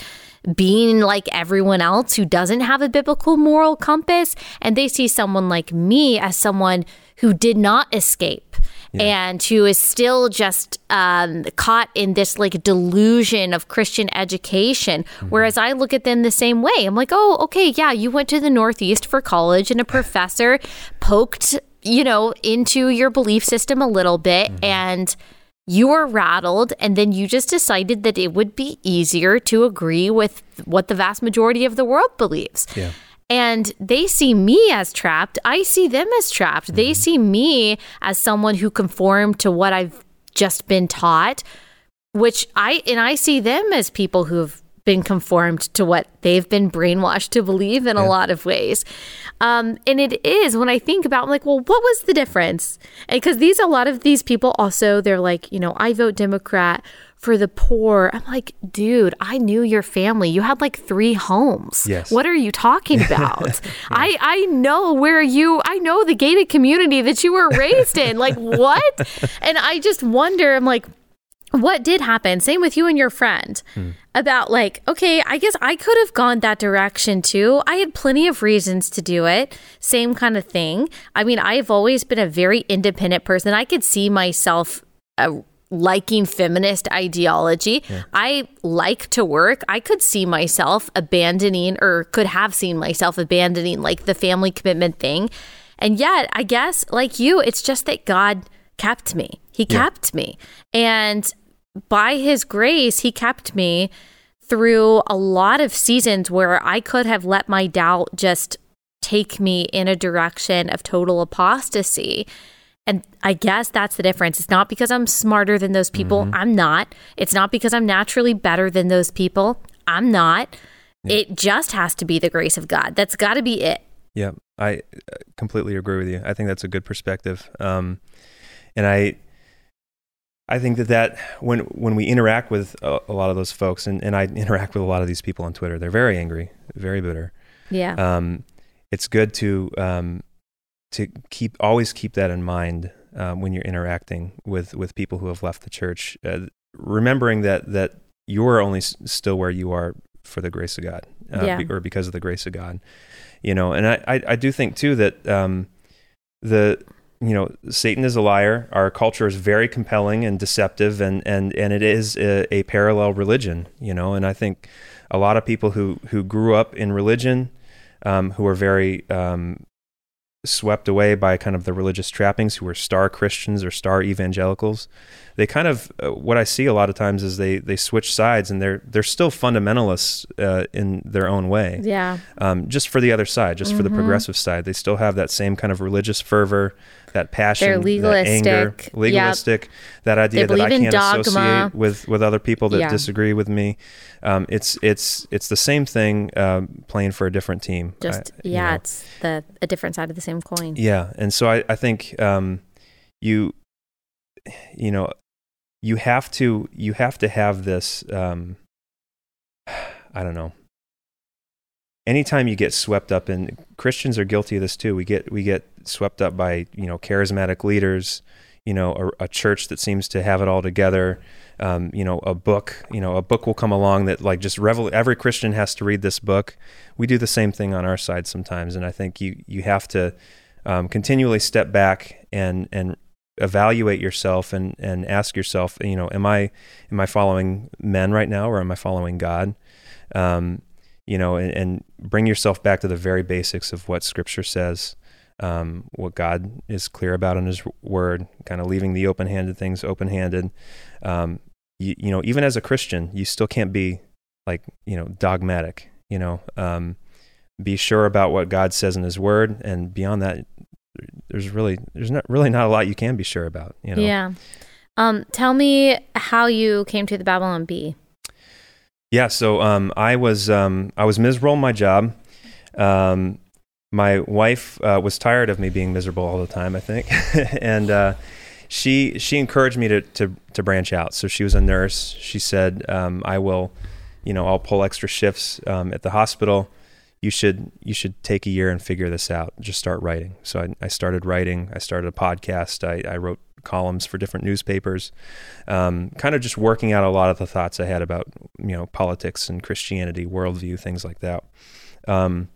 being like everyone else who doesn't have a biblical moral compass. And they see someone like me as someone who did not escape yeah. and who is still just um, caught in this like delusion of Christian education. Mm-hmm. Whereas I look at them the same way. I'm like, oh, okay, yeah, you went to the Northeast for college and a professor poked you know, into your belief system a little bit mm-hmm. and you were rattled, and then you just decided that it would be easier to agree with what the vast majority of the world believes. Yeah. And they see me as trapped. I see them as trapped. Mm-hmm. They see me as someone who conformed to what I've just been taught, which I, and I see them as people who have been conformed to what they've been brainwashed to believe in yeah. a lot of ways. Um, and it is, when I think about, I'm like, well, what was the difference? And because these, a lot of these people also, they're like, you know, I vote Democrat for the poor. I'm like, dude, I knew your family. You had like three homes. Yes. What are you talking about? yeah. I, I know where you, I know the gated community that you were raised in. Like, what? And I just wonder, I'm like, what did happen? Same with you and your friend hmm. about like, okay, I guess I could have gone that direction too. I had plenty of reasons to do it. Same kind of thing. I mean, I've always been a very independent person. I could see myself uh, liking feminist ideology. Yeah. I like to work. I could see myself abandoning or could have seen myself abandoning like the family commitment thing. And yet, I guess like you, it's just that God kept me. He kept yeah. me. And by his grace, he kept me through a lot of seasons where I could have let my doubt just take me in a direction of total apostasy. And I guess that's the difference. It's not because I'm smarter than those people. Mm-hmm. I'm not. It's not because I'm naturally better than those people. I'm not. Yeah. It just has to be the grace of God. That's got to be it. Yeah, I completely agree with you. I think that's a good perspective. Um, and I I think that, that when when we interact with a, a lot of those folks, and, and I interact with a lot of these people on Twitter, they're very angry, very bitter. Yeah. Um, it's good to... Um, to keep always keep that in mind um, when you're interacting with, with people who have left the church, uh, remembering that that you're only s- still where you are for the grace of God, uh, yeah. be, or because of the grace of God, you know. And I, I, I do think too that um, the you know Satan is a liar. Our culture is very compelling and deceptive, and and and it is a, a parallel religion, you know. And I think a lot of people who who grew up in religion, um, who are very um, swept away by kind of the religious trappings, who are star Christians or star evangelicals, they kind of, uh, what I see a lot of times is they, they switch sides, and they're, they're still fundamentalists uh, in their own way. Yeah. Um, just for the other side, just mm-hmm. for the progressive side, they still have that same kind of religious fervor, that passion, they're legalistic. That anger, legalistic, yep. that idea that I can't associate with, with other people that yeah. disagree with me. Um, it's, it's, it's the same thing, um, playing for a different team. Just, I, yeah, you know. It's the, a different side of the same coin. Yeah. And so I, I think, um, you, you know, you have to, you have to have this, um, I don't know. Anytime you get swept up in, Christians are guilty of this too. We get, we get swept up by, you know, charismatic leaders, you know, a, a church that seems to have it all together. Um, you know, a book, you know, a book will come along that like just revel, every Christian has to read this book. We do the same thing on our side sometimes. And I think you, you have to, um, continually step back and, and, evaluate yourself and, and ask yourself, you know, am I, am I following men right now, or am I following God? Um, you know, and, and bring yourself back to the very basics of what Scripture says, um, what God is clear about in His Word, kind of leaving the open-handed things open-handed. Um, you, you know, even as a Christian, you still can't be like, you know, dogmatic, you know, um, be sure about what God says in His Word, and beyond that, there's really, there's not really not a lot you can be sure about, you know? Yeah. Um, tell me how you came to the Babylon Bee. Yeah. So, um, I was, um, I was miserable in my job. Um, my wife, uh, was tired of me being miserable all the time, I think. and, uh, she, she encouraged me to, to, to branch out. So she was a nurse. She said, um, I will, you know, I'll pull extra shifts, um, at the hospital. You should you should take a year and figure this out. Just start writing. So I, I started writing. I started a podcast. I, I wrote columns for different newspapers, um, kind of just working out a lot of the thoughts I had about, you know, politics and Christianity, worldview, things like that. Um,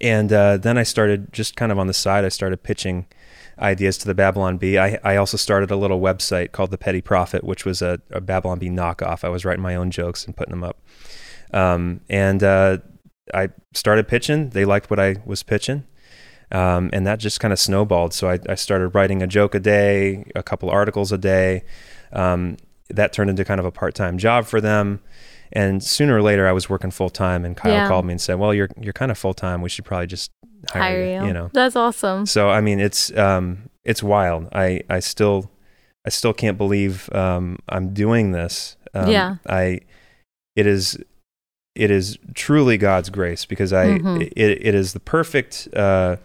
and uh, then I started just kind of on the side. I started pitching ideas to the Babylon Bee. I, I also started a little website called The Petty Prophet, which was a, a Babylon Bee knockoff. I was writing my own jokes and putting them up. Um, and uh, I started pitching. They liked what I was pitching. Um, and that just kind of snowballed. So I, I started writing a joke a day, a couple articles a day. Um, that turned into kind of a part-time job for them. And sooner or later I was working full-time, and Kyle yeah. called me and said, well, you're, you're kind of full-time. We should probably just hire, hire you. you know? That's awesome. So, I mean, it's, um, it's wild. I, I still, I still can't believe, um, I'm doing this. Um, yeah. I, it is, It is truly God's grace, because I mm-hmm. it, it is the perfect uh,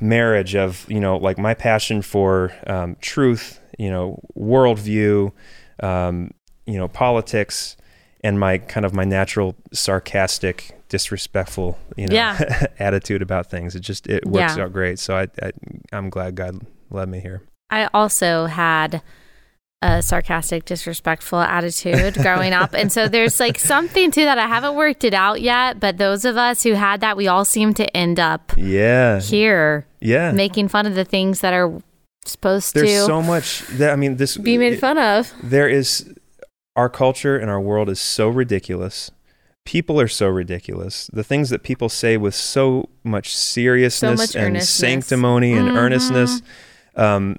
marriage of, you know, like my passion for um, truth, you know, worldview, um, you know, politics, and my kind of my natural sarcastic, disrespectful, you know, yeah. attitude about things. It just it works yeah. out great. So I, I I'm glad God led me here. I also had a sarcastic, disrespectful attitude growing up. And so there's like something to that. I haven't worked it out yet, but those of us who had that, we all seem to end up yeah. here yeah. making fun of the things that are supposed there's to There's so much that, I mean, this be made it, fun of. There is, our culture and our world is so ridiculous. People are so ridiculous. The things that people say with so much seriousness so much and sanctimony and mm-hmm. earnestness, um,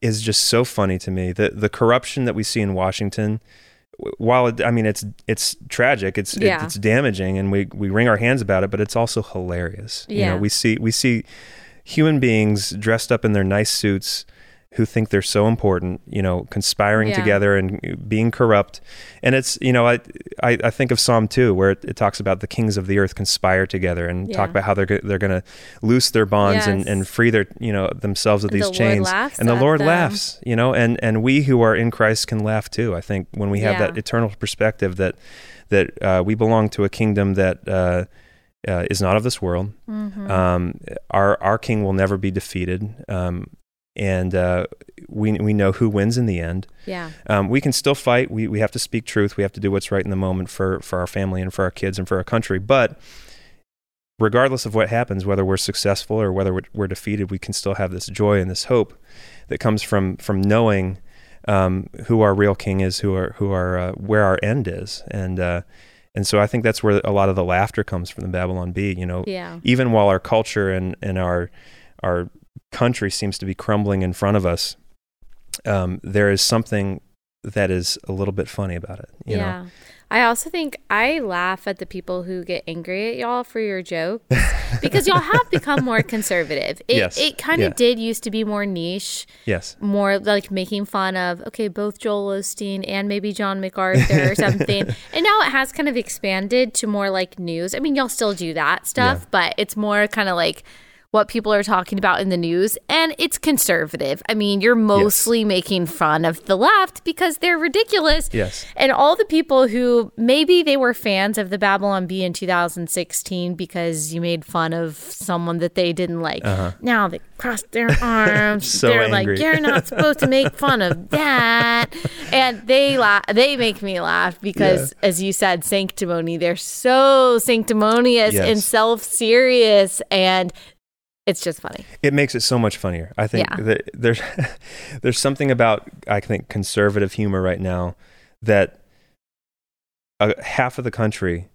is just so funny to me. The the corruption that we see in Washington while it, I mean, it's it's tragic, it's yeah. it, it's damaging, and we we wring our hands about it, but it's also hilarious. Yeah. You know, we see we see human beings dressed up in their nice suits who think they're so important, you know, conspiring yeah. together and being corrupt. And it's, you know, I I, I think of Psalm two, where it, it talks about the kings of the earth conspire together and yeah. talk about how they're they're going to loose their bonds yes. and, and free their, you know, themselves of and these the chains. And the Lord them. laughs, you know, and, and we who are in Christ can laugh too. I think when we have yeah. that eternal perspective that, that uh, we belong to a kingdom that uh, uh, is not of this world. Mm-hmm. Um, our, our king will never be defeated. Um, And uh, we we know who wins in the end. Yeah. Um, we can still fight. We we have to speak truth. We have to do what's right in the moment for, for our family and for our kids and for our country. But regardless of what happens, whether we're successful or whether we're, we're defeated, we can still have this joy and this hope that comes from from knowing um, who our real king is, who our who our uh, where our end is, and uh, and so I think that's where a lot of the laughter comes from the Babylon Bee. You know, yeah. even while our culture and and our our country seems to be crumbling in front of us, um, there is something that is a little bit funny about it. You yeah. know? I also think I laugh at the people who get angry at y'all for your jokes because y'all have become more conservative. It, yes. it kind of yeah. did used to be more niche. Yes. More like making fun of, okay, both Joel Osteen and maybe John MacArthur or something. And now it has kind of expanded to more like news. I mean, y'all still do that stuff, yeah. but it's more kind of like what people are talking about in the news, and it's conservative. I mean, you're mostly yes. making fun of the left because they're ridiculous. Yes. And all the people who maybe they were fans of the Babylon Bee in two thousand sixteen because you made fun of someone that they didn't like. Uh-huh. Now they crossed their arms. so they're angry. Like, you're not supposed to make fun of that. And they la- they make me laugh because, yeah. as you said, sanctimony. They're so sanctimonious yes. and self-serious, and it's just funny. It makes it so much funnier. I think yeah. that there's there's something about, I think, conservative humor right now that uh, half of the country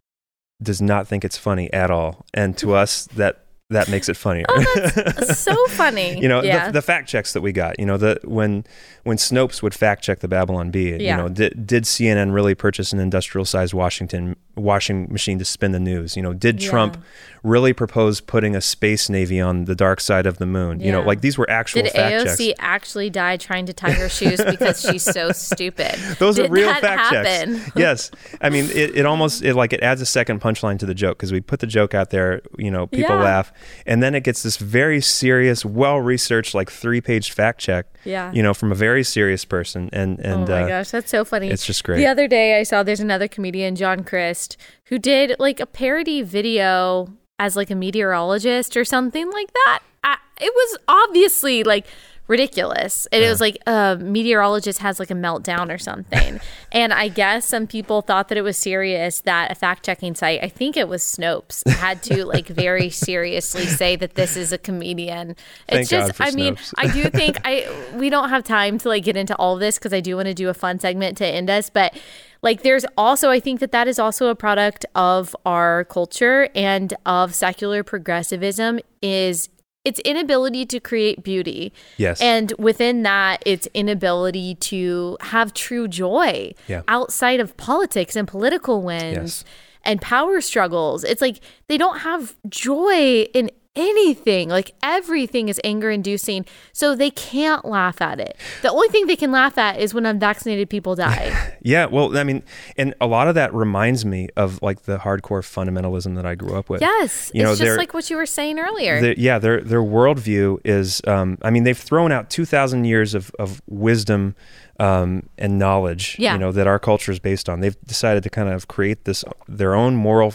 does not think it's funny at all. And to us, that that makes it funnier. Oh, that's so funny. You know, yeah. the, the fact checks that we got, you know, the when when Snopes would fact check the Babylon Bee, yeah. you know, did, did C N N really purchase an industrial sized Washington washing machine to spin the news? You know, did Trump yeah. really propose putting a space navy on the dark side of the moon? Yeah. You know, like these were actual did fact A O C checks. Did A O C actually die trying to tie her shoes because she's so stupid? Those did are real that fact happen? Checks. Yes. I mean, it, it almost, it, like it adds a second punchline to the joke because we put the joke out there, you know, people yeah. laugh. And then it gets this very serious, well-researched, like three-page fact check, yeah. you know, from a very serious person. And, and oh my uh, gosh, that's so funny. It's just great. The other day I saw there's another comedian, John Crist, who did like a parody video as like a meteorologist or something like that. I, it was obviously like ridiculous. And yeah. it was like a meteorologist has like a meltdown or something. And I guess some people thought that it was serious that a fact-checking site, I think it was Snopes, had to like very seriously say that this is a comedian. It's Thank just, God for I Snopes. mean, I do think I we don't have time to like get into all this because I do want to do a fun segment to end us, but like there's also, I think that that is also a product of our culture and of secular progressivism is its inability to create beauty. Yes. And within that, its inability to have true joy yeah. outside of politics and political wins yes. and power struggles. It's like they don't have joy in anything. Like everything is anger inducing. So they can't laugh at it. The only thing they can laugh at is when unvaccinated people die. yeah. Well, I mean, and a lot of that reminds me of like the hardcore fundamentalism that I grew up with. Yes. You it's know, just like what you were saying earlier. Their, yeah. Their, their worldview is, um, I mean, they've thrown out two thousand years of, of wisdom um, and knowledge, yeah. you know, that our culture is based on. They've decided to kind of create this, their own moral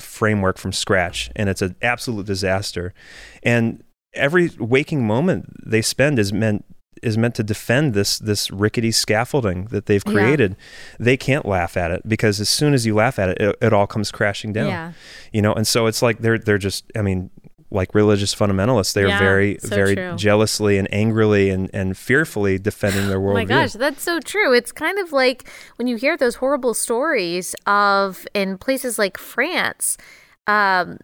framework from scratch, and it's an absolute disaster. And every waking moment they spend is meant is meant to defend this this rickety scaffolding that they've created. Yeah. They can't laugh at it because as soon as you laugh at it, it, it all comes crashing down. Yeah. You know, and so it's like they're they're just, I mean, like religious fundamentalists, they are yeah, very, so very true. jealously and angrily and, and fearfully defending their worldview. Oh my gosh, that's so true. It's kind of like when you hear those horrible stories of in places like France, um,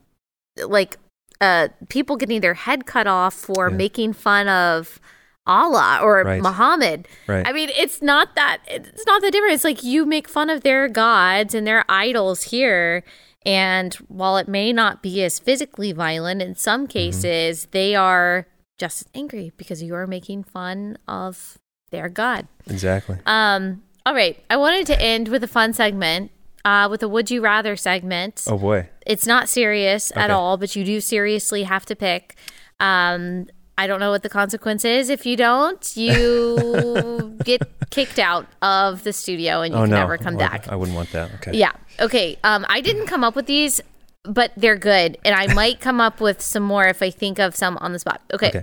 like uh, people getting their head cut off for yeah. making fun of Allah or right. Muhammad. Right. I mean, it's not that it's not that different. It's like you make fun of their gods and their idols here. And while it may not be as physically violent, in some cases, mm-hmm. they are just as angry because you are making fun of their God. Exactly. Um. All right. I wanted to end with a fun segment, uh, with a Would You Rather segment. Oh, boy. It's not serious okay. at all, but you do seriously have to pick. Um. I don't know what the consequence is. If you don't, you get kicked out of the studio and you oh, can no. never come well, back. I wouldn't want that. Okay. Yeah. Okay. Um, I didn't come up with these, but they're good. And I might come up with some more if I think of some on the spot. Okay. okay.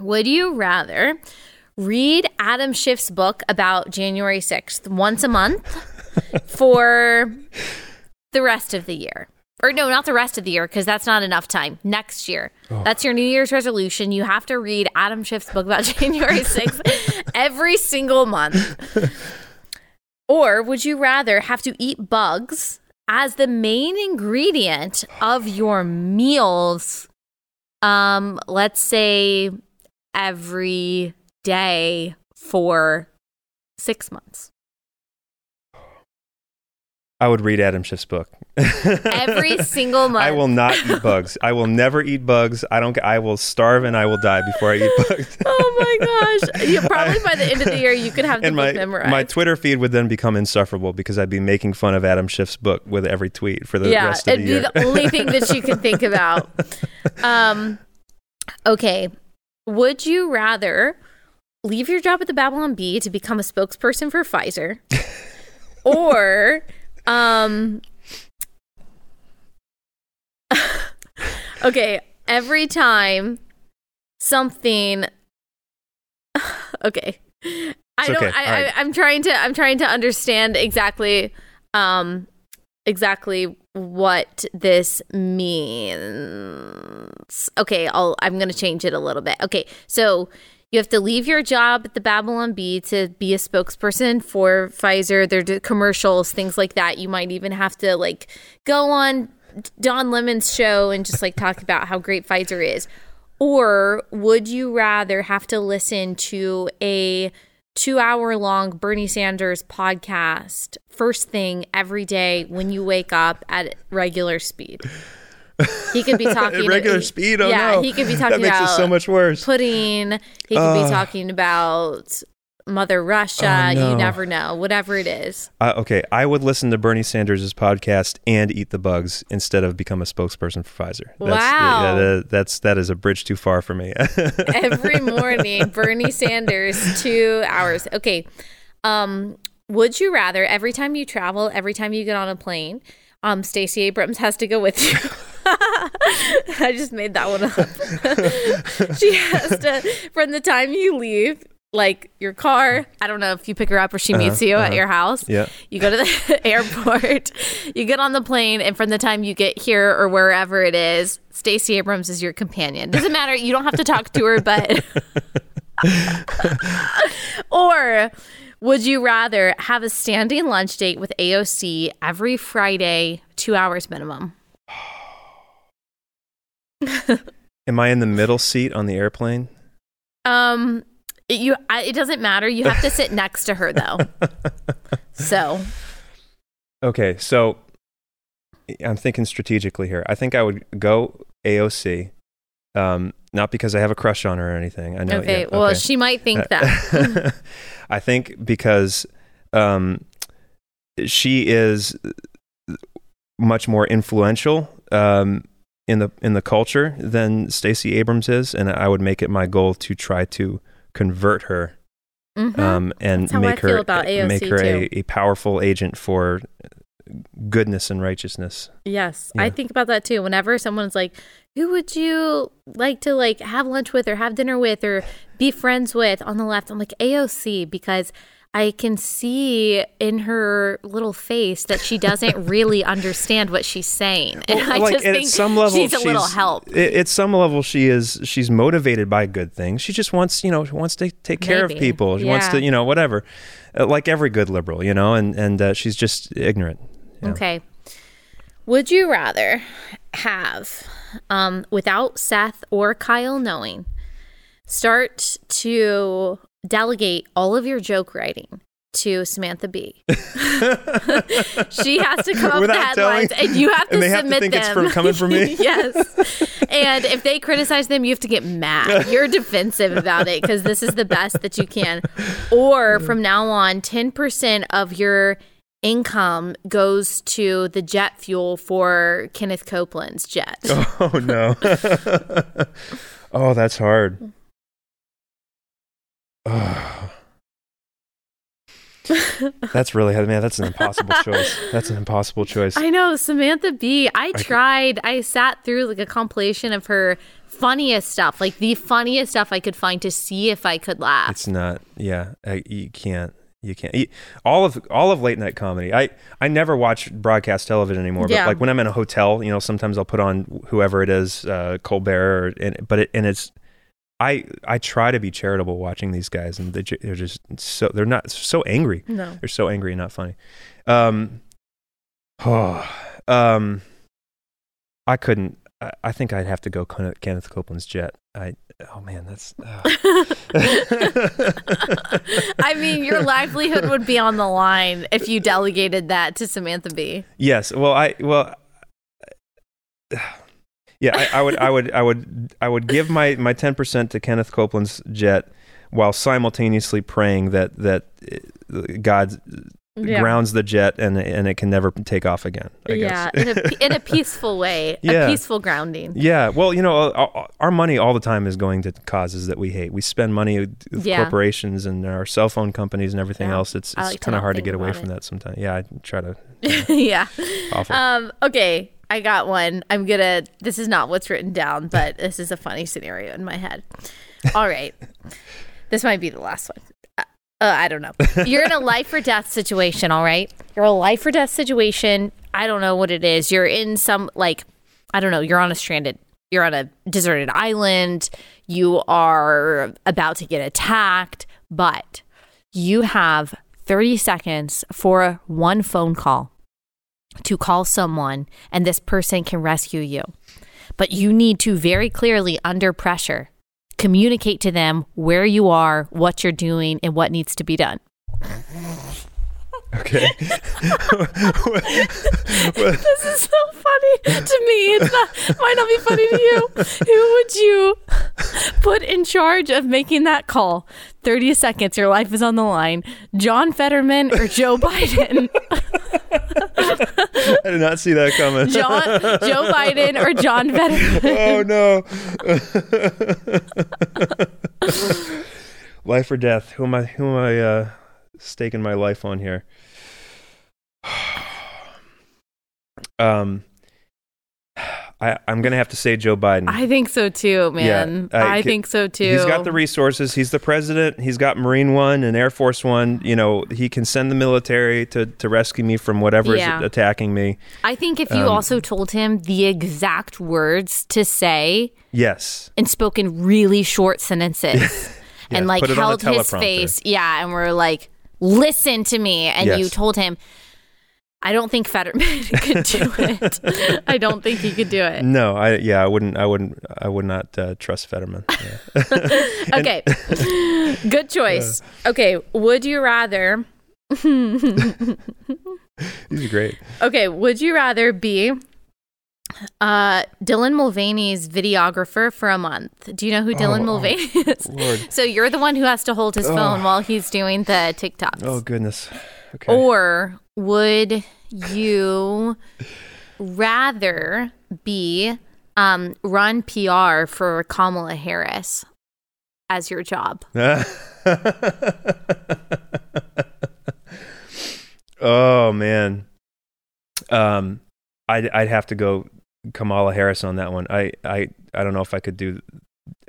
Would you rather read Adam Schiff's book about January sixth once a month for the rest of the year? Or no, not the rest of the year, because that's not enough time. Next year. Oh. That's your New Year's resolution. You have to read Adam Schiff's book about January sixth every single month. Or would you rather have to eat bugs as the main ingredient of your meals, um, let's say, every day for six months? I would read Adam Schiff's book. Every single month. I will not eat bugs. I will never eat bugs. I don't. I will starve and I will die before I eat bugs. Oh my gosh! You, probably I, by the end of the year, you could have the book my, memorized. My Twitter feed would then become insufferable because I'd be making fun of Adam Schiff's book with every tweet for the yeah, rest of the year. Yeah, it'd be the only thing that you could think about. Um, okay, would you rather leave your job at the Babylon Bee to become a spokesperson for Pfizer, or Um, okay, every time something, okay, it's I don't, okay. I, right. I, I'm trying to, I'm trying to understand exactly, um, exactly what this means. Okay, I'll, I'm going to change it a little bit. Okay, so you have to leave your job at the Babylon Bee to be a spokesperson for Pfizer, their commercials, things like that. You might even have to like go on Don Lemon's show and just like talk about how great Pfizer is. Or would you rather have to listen to a two hour long Bernie Sanders podcast first thing every day when you wake up at regular speed? He could be talking at regular to, speed. Oh yeah, no. He could be talking that makes about it so much worse. Pudding. He could uh, be talking about Mother Russia. Oh no. You never know. Whatever it is. Uh, okay, I would listen to Bernie Sanders' podcast and eat the bugs instead of become a spokesperson for Pfizer. That's, wow, the, yeah, the, that's that is a bridge too far for me. Every morning, Bernie Sanders, two hours. Okay, um, would you rather every time you travel, every time you get on a plane, Um, Stacey Abrams has to go with you. I just made that one up. She has to, from the time you leave, like your car, I don't know if you pick her up or she uh-huh, meets you uh-huh. at your house. Yeah. You go to the airport, you get on the plane, and from the time you get here or wherever it is, Stacey Abrams is your companion. Doesn't matter. You don't have to talk to her, but... Or... would you rather have a standing lunch date with A O C every Friday, two hours minimum? Am I in the middle seat on the airplane? Um, it, you. I, it doesn't matter. You have to sit next to her, though. So. Okay, so I'm thinking strategically here. I think I would go A O C. Um, not because I have a crush on her or anything. I know. Okay. Yeah, okay. Well, she might think that. I think because um, she is much more influential um, in the in the culture than Stacey Abrams is, and I would make it my goal to try to convert her mm-hmm. um, and make her make her a, a powerful agent for goodness and righteousness. Yes, yeah. I think about that too. Whenever someone's like, who would you like to like have lunch with or have dinner with or be friends with on the left? I'm like A O C, because I can see in her little face that she doesn't really understand what she's saying. And well, I like, just and think at some level, she's a she's, little help. It, at some level, she is she's motivated by good things. She just wants, you know, she wants to take Maybe. care of people. She yeah. wants to, you know, whatever, uh, like every good liberal, you know, and, and uh, she's just ignorant. You know? Okay. Would you rather have, um, without Seth or Kyle knowing, Start to delegate all of your joke writing to Samantha Bee. She has to come up with the headlines, telling, and you have to submit them. And they have to think them. It's from, coming from me? Yes. And if they criticize them, you have to get mad. You're defensive about it because this is the best that you can. Or from now on, ten percent of your income goes to the jet fuel for Kenneth Copeland's jet. Oh, no. Oh, that's hard. Oh. That's really, man, that's an impossible choice. That's an impossible choice. I know, Samantha Bee. I tried. I sat through like a compilation of her funniest stuff, like the funniest stuff I could find to see if I could laugh. It's not, yeah, I, you can't. You can't. You, all of all of late night comedy. I, I never watch broadcast television anymore, but yeah. Like when I'm in a hotel, you know, sometimes I'll put on whoever it is, uh, Colbert, or, and, but it, and it's, I I try to be charitable watching these guys, and they, they're just so they're not so angry. No, they're so angry and not funny. Um, oh, um, I couldn't. I, I think I'd have to go Kenneth Copeland's jet. I oh man, that's. Oh. I mean, your livelihood would be on the line if you delegated that to Samantha Bee. Yes. Well, I well. Uh, Yeah, I, I would, I would, I would, I would give my my ten percent to Kenneth Copeland's jet, while simultaneously praying that that God yeah. grounds the jet and and it can never take off again. I yeah, guess. in a in a peaceful way, yeah. a peaceful grounding. Yeah, well, you know, our, our money all the time is going to causes that we hate. We spend money with yeah. corporations and our cell phone companies and everything yeah. else. It's it's like kind of hard to get away from it. That sometimes. Yeah, I try to. Yeah. Awful. Um. Okay. I got one. I'm gonna, this is not what's written down, but this is a funny scenario in my head. All right. This might be the last one. Uh, uh, I don't know. You're in a life or death situation, all right? You're in a life or death situation. I don't know what it is. You're in some, like, I don't know, you're on a stranded, you're on a deserted island. You are about to get attacked, but you have thirty seconds for one phone call to call someone, and this person can rescue you. But you need to very clearly, under pressure, communicate to them where you are, what you're doing, and what needs to be done. Okay. This is so funny to me. It's not, might not be funny to you. Who would you put in charge of making that call? thirty seconds, your life is on the line. John Fetterman or Joe Biden? I did not see that coming. John, Joe Biden or John Fetterman? Oh, no. Life or death. Who am I, who am I uh, staking my life on here? um, I, I'm going to have to say Joe Biden. I think so, too, man. Yeah, I, I think so, too. He's got the resources. He's the president. He's got Marine One and Air Force One. You know, he can send the military to, to rescue me from whatever yeah. is attacking me. I think if you um, also told him the exact words to say. Yes. And spoke in really short sentences. Yeah, and like held his face. Yeah. And we're like, listen to me. And yes. you told him. I don't think Fetterman could do it. I don't think he could do it. No, I yeah, I wouldn't. I wouldn't. I would not uh, trust Fetterman. Yeah. Okay, good choice. Uh, okay, would you rather? These are great. Okay, would you rather be uh, Dylan Mulvaney's videographer for a month? Do you know who Dylan oh, Mulvaney oh, is? Lord. So you're the one who has to hold his oh. phone while he's doing the TikToks. Oh goodness. Okay. Or would you rather be um, run P R for Kamala Harris as your job? Oh, man. Um, I'd, I'd have to go Kamala Harris on that one. I, I, I don't know if I could do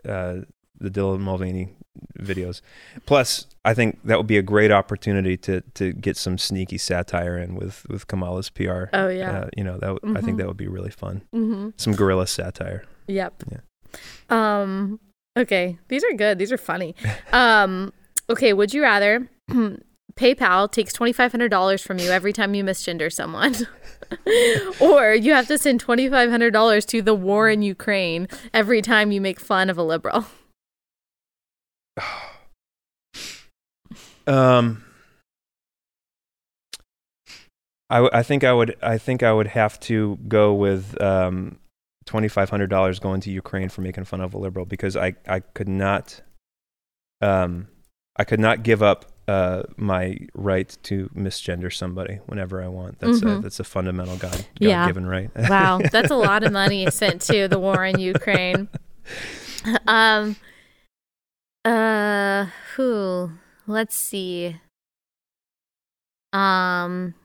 uh, the Dylan Mulvaney videos. Plus, I think that would be a great opportunity to to get some sneaky satire in with, with Kamala's P R. Oh yeah, uh, you know that. W- mm-hmm. I think that would be really fun. Mm-hmm. Some guerrilla satire. Yep. Yeah. Um. Okay, these are good. These are funny. Um. Okay. Would you rather PayPal takes twenty five hundred dollars from you every time you misgender someone, or you have to send twenty five hundred dollars to the war in Ukraine every time you make fun of a liberal? um, I, I think I would. I think I would have to go with um, twenty five hundred dollars going to Ukraine for making fun of a liberal, because I, I could not. Um, I could not give up uh, my right to misgender somebody whenever I want. That's mm-hmm. a, that's a fundamental God God given yeah. right. Wow, that's a lot of money sent to the war in Ukraine. Um. Uh. Who? Let's see. Um.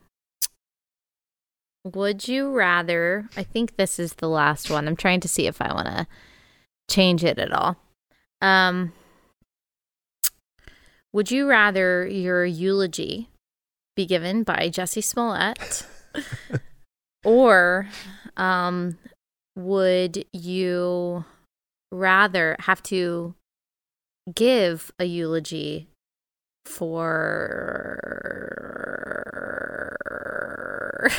Would you rather? I think this is the last one. I'm trying to see if I want to change it at all. Um, would you rather your eulogy be given by Jussie Smollett, or um, would you rather have to give a eulogy for...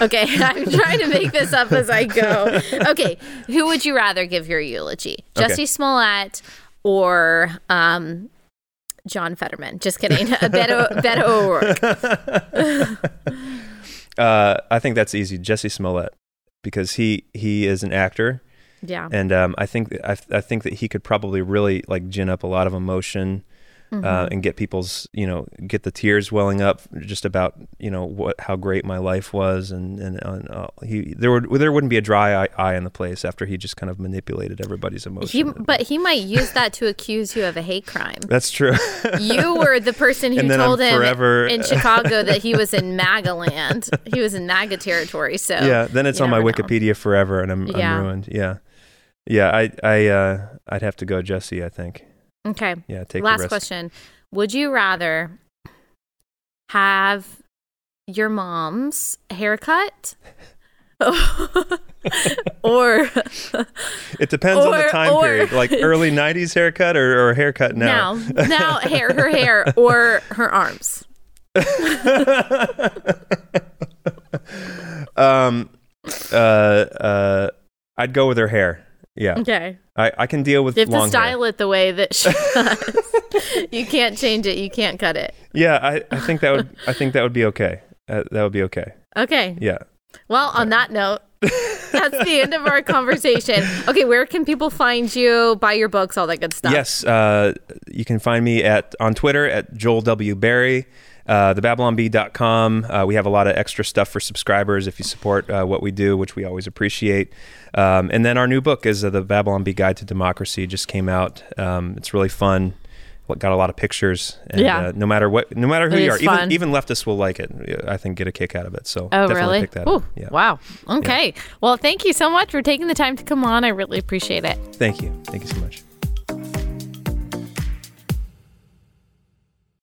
Okay, I'm trying to make this up as I go. Okay, who would you rather give your eulogy? Okay. Jussie Smollett or um, John Fetterman? Just kidding. Beto O'Rourke. uh, I think that's easy. Jussie Smollett, because he, he is an actor. Yeah. And um, I think I, I think that he could probably really like gin up a lot of emotion. Mm-hmm. Uh, and get people's, you know, get the tears welling up just about, you know, what how great my life was, and and, and uh, he there would there wouldn't be a dry eye, eye in the place after he just kind of manipulated everybody's emotions. He, but he might use that to accuse you of a hate crime. That's true. You were the person who told I'm him forever... in Chicago that he was in MAGA land. He was in MAGA territory. So yeah, then it's on my know. Wikipedia forever, and I'm, yeah. I'm ruined. Yeah, yeah. I I uh, I'd have to go Jussie, I think. Okay. Yeah, take last question. Would you rather have your mom's haircut or it depends or, on the time or, period, like early nineties haircut or, or haircut now? Now, now hair, her hair or her arms. um uh uh I'd go with her hair. Yeah. Okay. I, I can deal with long hair. You have to style hair. It the way that she does. You can't change it. You can't cut it. Yeah, I, I think that would I think that would be okay. Uh, that would be okay. Okay. Yeah. Well, on that note, that's the end of our conversation. Okay, where can people find you? Buy your books, all that good stuff. Yes, uh, you can find me at on Twitter at Joel W. Berry. Uh, the babylon bee dot com. Uh, we have a lot of extra stuff for subscribers if you support uh, what we do, which we always appreciate. Um, and then our new book is uh, The Babylon Bee Guide to Democracy. It just came out. Um, it's really fun. Got a lot of pictures. And, yeah. Uh, no matter what, no matter who it you are, even, even leftists will like it. I think get a kick out of it. So oh, definitely really? Pick that Ooh, up. Yeah. Wow. Okay. Yeah. Well, thank you so much for taking the time to come on. I really appreciate it. Thank you. Thank you so much.